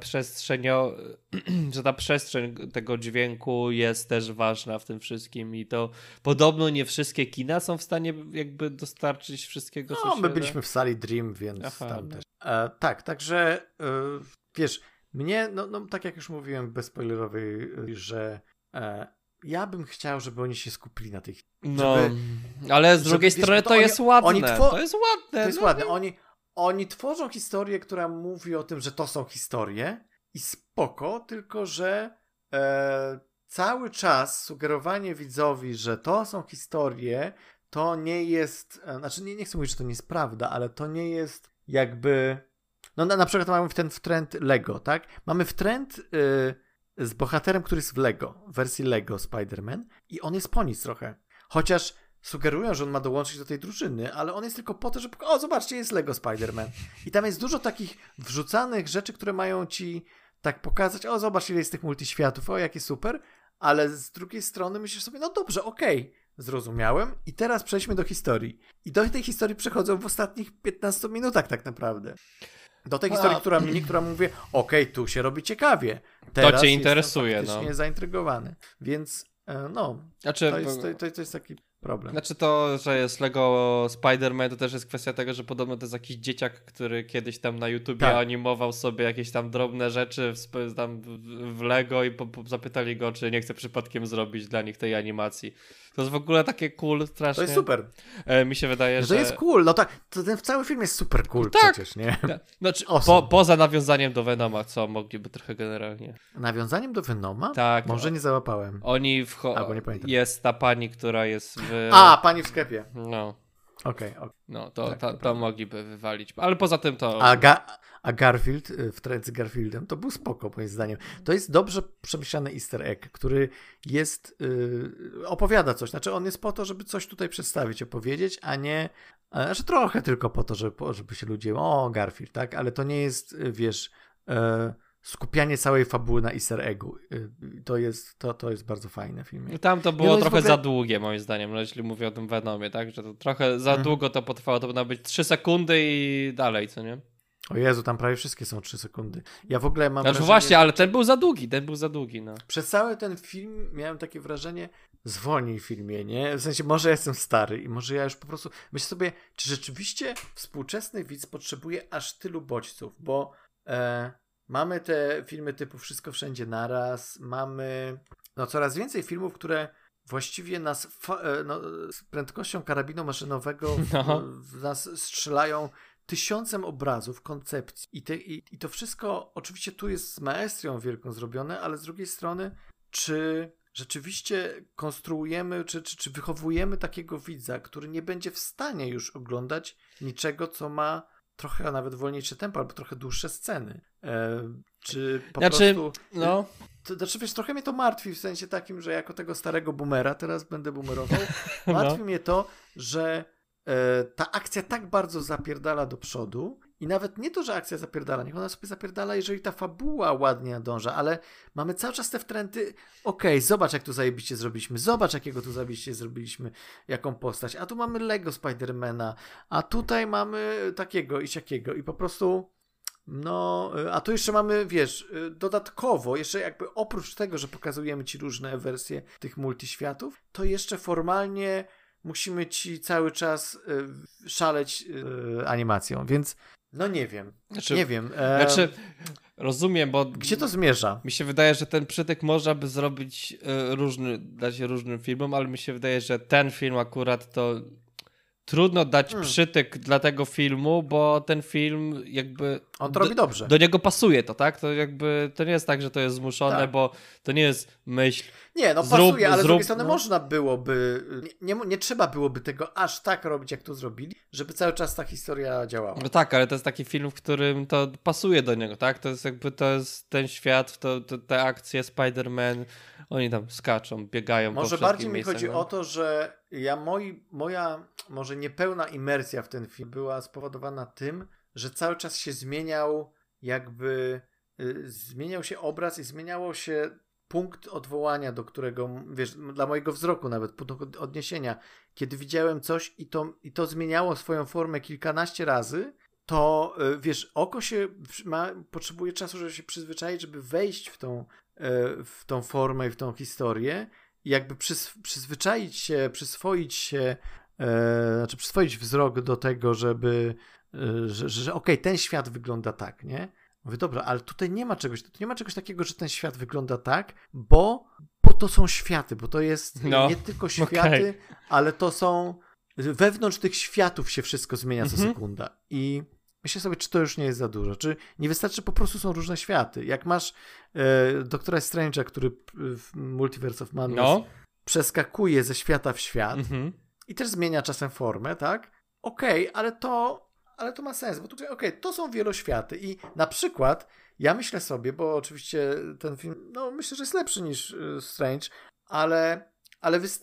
przestrzeń tego dźwięku jest też ważna w tym wszystkim i to podobno nie wszystkie kina są w stanie jakby dostarczyć wszystkiego, co się my byliśmy w sali Dream, więc tam też. Tak, także wiesz, mnie, tak jak już mówiłem bez spoilerowej, że ja bym chciał, żeby oni się skupili na tych... ale z drugiej strony to jest ładne. To jest ładne. To jest ładne. Oni tworzą historię, która mówi o tym, że to są historie i spoko, tylko że cały czas sugerowanie widzowi, że to są historie, to nie jest... Znaczy nie chcę mówić, że to nie jest prawda, ale to nie jest jakby... No na przykład mamy ten wtręt Lego, tak? Mamy wtręt... z bohaterem, który jest w wersji Lego Spider-Man i on jest po nic trochę. Chociaż sugerują, że on ma dołączyć do tej drużyny, ale on jest tylko po to, żeby zobaczcie, jest Lego Spider-Man. I tam jest dużo takich wrzucanych rzeczy, które mają ci tak pokazać, zobacz, ile jest tych multiświatów, jakie super, ale z drugiej strony myślisz sobie, dobrze, zrozumiałem i teraz przejdźmy do historii. I do tej historii przechodzą w ostatnich 15 minutach tak naprawdę. Do tej historii, która mówi, okej, tu się robi ciekawie. Teraz to cię interesuje. Jestem faktycznie zaintrygowany. Więc to jest taki problem. Znaczy to, że jest Lego Spider-Man, to też jest kwestia tego, że podobno to jest jakiś dzieciak, który kiedyś tam na YouTubie animował sobie jakieś tam drobne rzeczy w Lego i zapytali go, czy nie chce przypadkiem zrobić dla nich tej animacji. To jest w ogóle takie cool, strasznie. To jest super. Mi się wydaje, że jest cool, no tak, to ten cały film jest super cool przecież, nie? Tak. Znaczy, poza nawiązaniem do Venoma, co mogliby trochę generalnie. Nawiązaniem do Venoma? Tak. Może nie załapałem. Oni nie pamiętam. Jest ta pani, która jest w... pani w sklepie. No. Okej. No, to mogliby wywalić. Ale poza tym to... A Garfield, w trend z Garfieldem, to był spoko, moim zdaniem. To jest dobrze przemyślany easter egg, który jest, opowiada coś. Znaczy on jest po to, żeby coś tutaj przedstawić, opowiedzieć, a nie, znaczy trochę tylko po to, żeby się ludzie, Garfield, tak? Ale to nie jest, wiesz, skupianie całej fabuły na easter eggu. To jest bardzo fajne w filmie. Tam to było trochę za długie, moim zdaniem, jeśli mówię o tym Venomie, tak? Że to trochę za długo to potrwało, to powinno być 3 sekundy i dalej, co nie? O Jezu, tam prawie wszystkie są 3 sekundy. Ja w ogóle mam wrażenie... właśnie, ale ten był za długi. No. Przez cały ten film miałem takie wrażenie, zwolnij filmie, nie? W sensie, może ja jestem stary i może ja już po prostu... Myślę sobie, czy rzeczywiście współczesny widz potrzebuje aż tylu bodźców, bo mamy te filmy typu Wszystko wszędzie naraz, mamy coraz więcej filmów, które właściwie nas z prędkością karabinu maszynowego w nas strzelają... tysiącem obrazów, koncepcji i to wszystko oczywiście tu jest z maestrią wielką zrobione, ale z drugiej strony, czy rzeczywiście konstruujemy, czy wychowujemy takiego widza, który nie będzie w stanie już oglądać niczego, co ma trochę nawet wolniejsze tempo, albo trochę dłuższe sceny. Czy po prostu... No. Znaczy wiesz, trochę mnie to martwi w sensie takim, że jako tego starego boomera, teraz będę boomerował, martwi mnie to, że ta akcja tak bardzo zapierdala do przodu i nawet nie to, że akcja zapierdala, niech ona sobie zapierdala, jeżeli ta fabuła ładnie nadąża, ale mamy cały czas te wtręty, zobacz jak tu zajebiście zrobiliśmy, zobacz jakiego tu zajebiście zrobiliśmy, jaką postać, a tu mamy Lego Spidermana, a tutaj mamy takiego i siakiego i po prostu a tu jeszcze mamy, wiesz, dodatkowo, jeszcze jakby oprócz tego, że pokazujemy ci różne wersje tych multiświatów, to jeszcze formalnie musimy ci cały czas szaleć animacją, więc nie wiem. Znaczy, rozumiem, bo... Gdzie to zmierza? Mi się wydaje, że ten przytyk można by zrobić dać różnym filmom, ale mi się wydaje, że ten film akurat to trudno dać przytyk dla tego filmu, bo ten film jakby... On to robi dobrze. Do niego pasuje to, tak? To jakby to nie jest tak, że to jest zmuszone, bo to nie jest myśl... Nie, pasuje, ale z drugiej strony można byłoby... Nie trzeba byłoby tego aż tak robić, jak to zrobili, żeby cały czas ta historia działała. No tak, ale to jest taki film, w którym to pasuje do niego, tak? To jest jakby ten świat, te akcje Spider-Man, oni tam skaczą, biegają. Może bardziej mi chodzi o to, że moja może niepełna imersja w ten film była spowodowana tym, że cały czas się zmieniał jakby... Zmieniał się obraz i zmieniało się punkt odwołania, do którego, wiesz, dla mojego wzroku nawet, punkt odniesienia. Kiedy widziałem coś i to zmieniało swoją formę kilkanaście razy, to, wiesz, oko się potrzebuje czasu, żeby się przyzwyczaić, żeby wejść w tą formę i w tą historię i jakby przyzwyczaić się, przyswoić wzrok do tego, że ten świat wygląda tak, nie? Mówię, dobra, ale tutaj nie ma czegoś takiego, że ten świat wygląda tak, bo to są światy, bo to jest nie tylko światy, ale to są wewnątrz tych światów się wszystko zmienia co sekunda i myślę sobie, czy to już nie jest za dużo, czy nie wystarczy, po prostu są różne światy. Jak masz Doktora Strange'a, który w Multiverse of Madness przeskakuje ze świata w świat i też zmienia czasem formę, tak? Ale to ma sens, bo tutaj, to są wieloświaty i na przykład ja myślę sobie, bo oczywiście ten film, myślę, że jest lepszy niż Strange, ale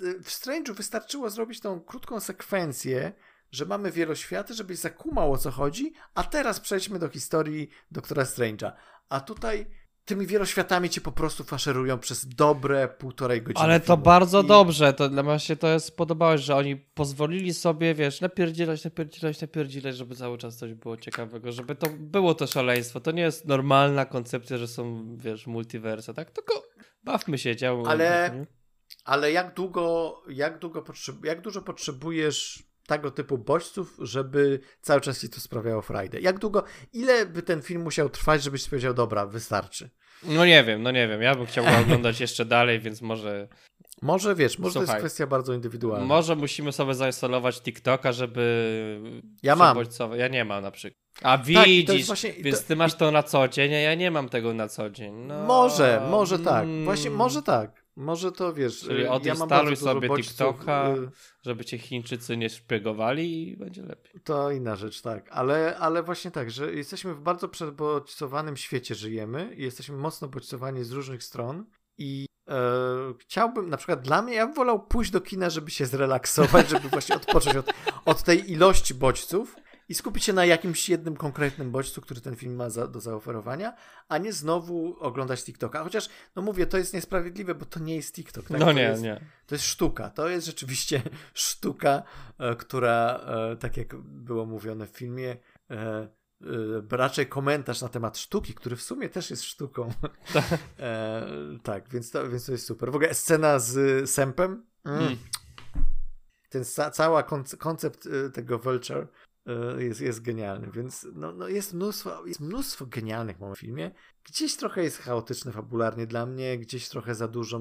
w Strange'u wystarczyło zrobić tą krótką sekwencję, że mamy wieloświaty, żebyś zakumał o co chodzi, a teraz przejdźmy do historii Doktora Strange'a. A tutaj tymi wieloświatami cię po prostu faszerują przez dobre półtorej godziny. Ale to filmu. Bardzo dobrze, to dla mnie się to jest podobało, że oni pozwolili sobie, wiesz, napierdzielać, żeby cały czas coś było ciekawego, żeby to było to szaleństwo. To nie jest normalna koncepcja, że są, wiesz, multiversa, tak? Tylko bawmy się, działamy. Ale jak dużo potrzebujesz tego typu bodźców, żeby cały czas ci to sprawiało frajdę? Ile by ten film musiał trwać, żebyś powiedział, dobra, wystarczy? No nie wiem, ja bym chciał oglądać jeszcze dalej, więc może... Może słuchaj, to jest kwestia bardzo indywidualna. Może musimy sobie zainstalować TikToka, żeby... Ja mam. Ja nie mam na przykład. A widzisz, tak, właśnie, więc ty masz to na co dzień, a ja nie mam tego na co dzień. No... Może tak, właśnie może tak. Może to, wiesz... Czyli odinstaluj sobie TikToka, żeby cię Chińczycy nie szpiegowali i będzie lepiej. To inna rzecz, tak. Ale właśnie tak, że jesteśmy w bardzo przebodźcowanym świecie, żyjemy i jesteśmy mocno bodźcowani z różnych stron i chciałbym, na przykład dla mnie, ja bym wolał pójść do kina, żeby się zrelaksować, żeby właśnie odpocząć od tej ilości bodźców i skupić się na jakimś jednym konkretnym bodźcu, który ten film ma do zaoferowania, a nie znowu oglądać TikToka. Chociaż, no mówię, to jest niesprawiedliwe, bo to nie jest TikTok. Tak? Nie. To jest sztuka. To jest rzeczywiście sztuka, która, tak jak było mówione w filmie, raczej komentarz na temat sztuki, który w sumie też jest sztuką. Tak, więc to jest super. W ogóle scena z Sępem. Ten cała koncept tego Vulture jest genialny, więc no jest mnóstwo genialnych momentów w filmie. Gdzieś trochę jest chaotyczny fabularnie dla mnie, gdzieś trochę za dużo,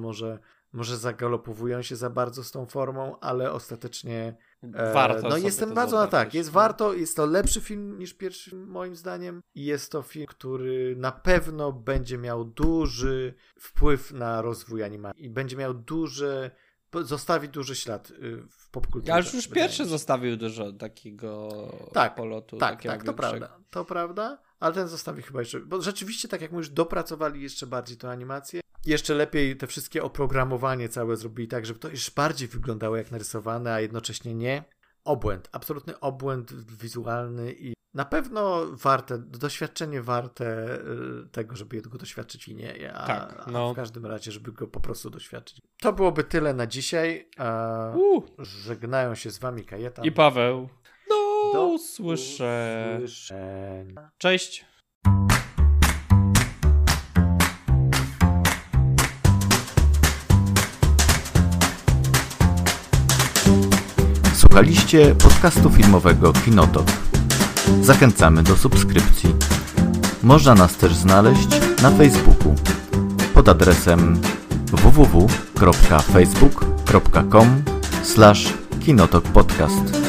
może zagalopowują się za bardzo z tą formą, ale ostatecznie warto. No jestem bardzo na tak, jest warto, jest to lepszy film niż pierwszy moim zdaniem i jest to film, który na pewno będzie miał duży wpływ na rozwój animacji i będzie miał zostawi duży ślad w popkulturze. Ale już pierwszy zostawił dużo takiego polotu. Tak, to prawda, ale ten zostawi chyba jeszcze, bo rzeczywiście, tak jak mówisz, dopracowali jeszcze bardziej tą animację. Jeszcze lepiej te wszystkie oprogramowanie całe zrobili tak, żeby to już bardziej wyglądało jak narysowane, a jednocześnie nie. Absolutny obłęd wizualny i na pewno doświadczenie warte tego, żeby go doświadczyć i nie, w każdym razie, żeby go po prostu doświadczyć. To byłoby tyle na dzisiaj. Żegnają się z wami Kajetan i Paweł. Do usłyszenia. Cześć. Słuchaliście podcastu filmowego Kinotok. Zachęcamy do subskrypcji. Można nas też znaleźć na Facebooku pod adresem www.facebook.com/kinotokpodcast.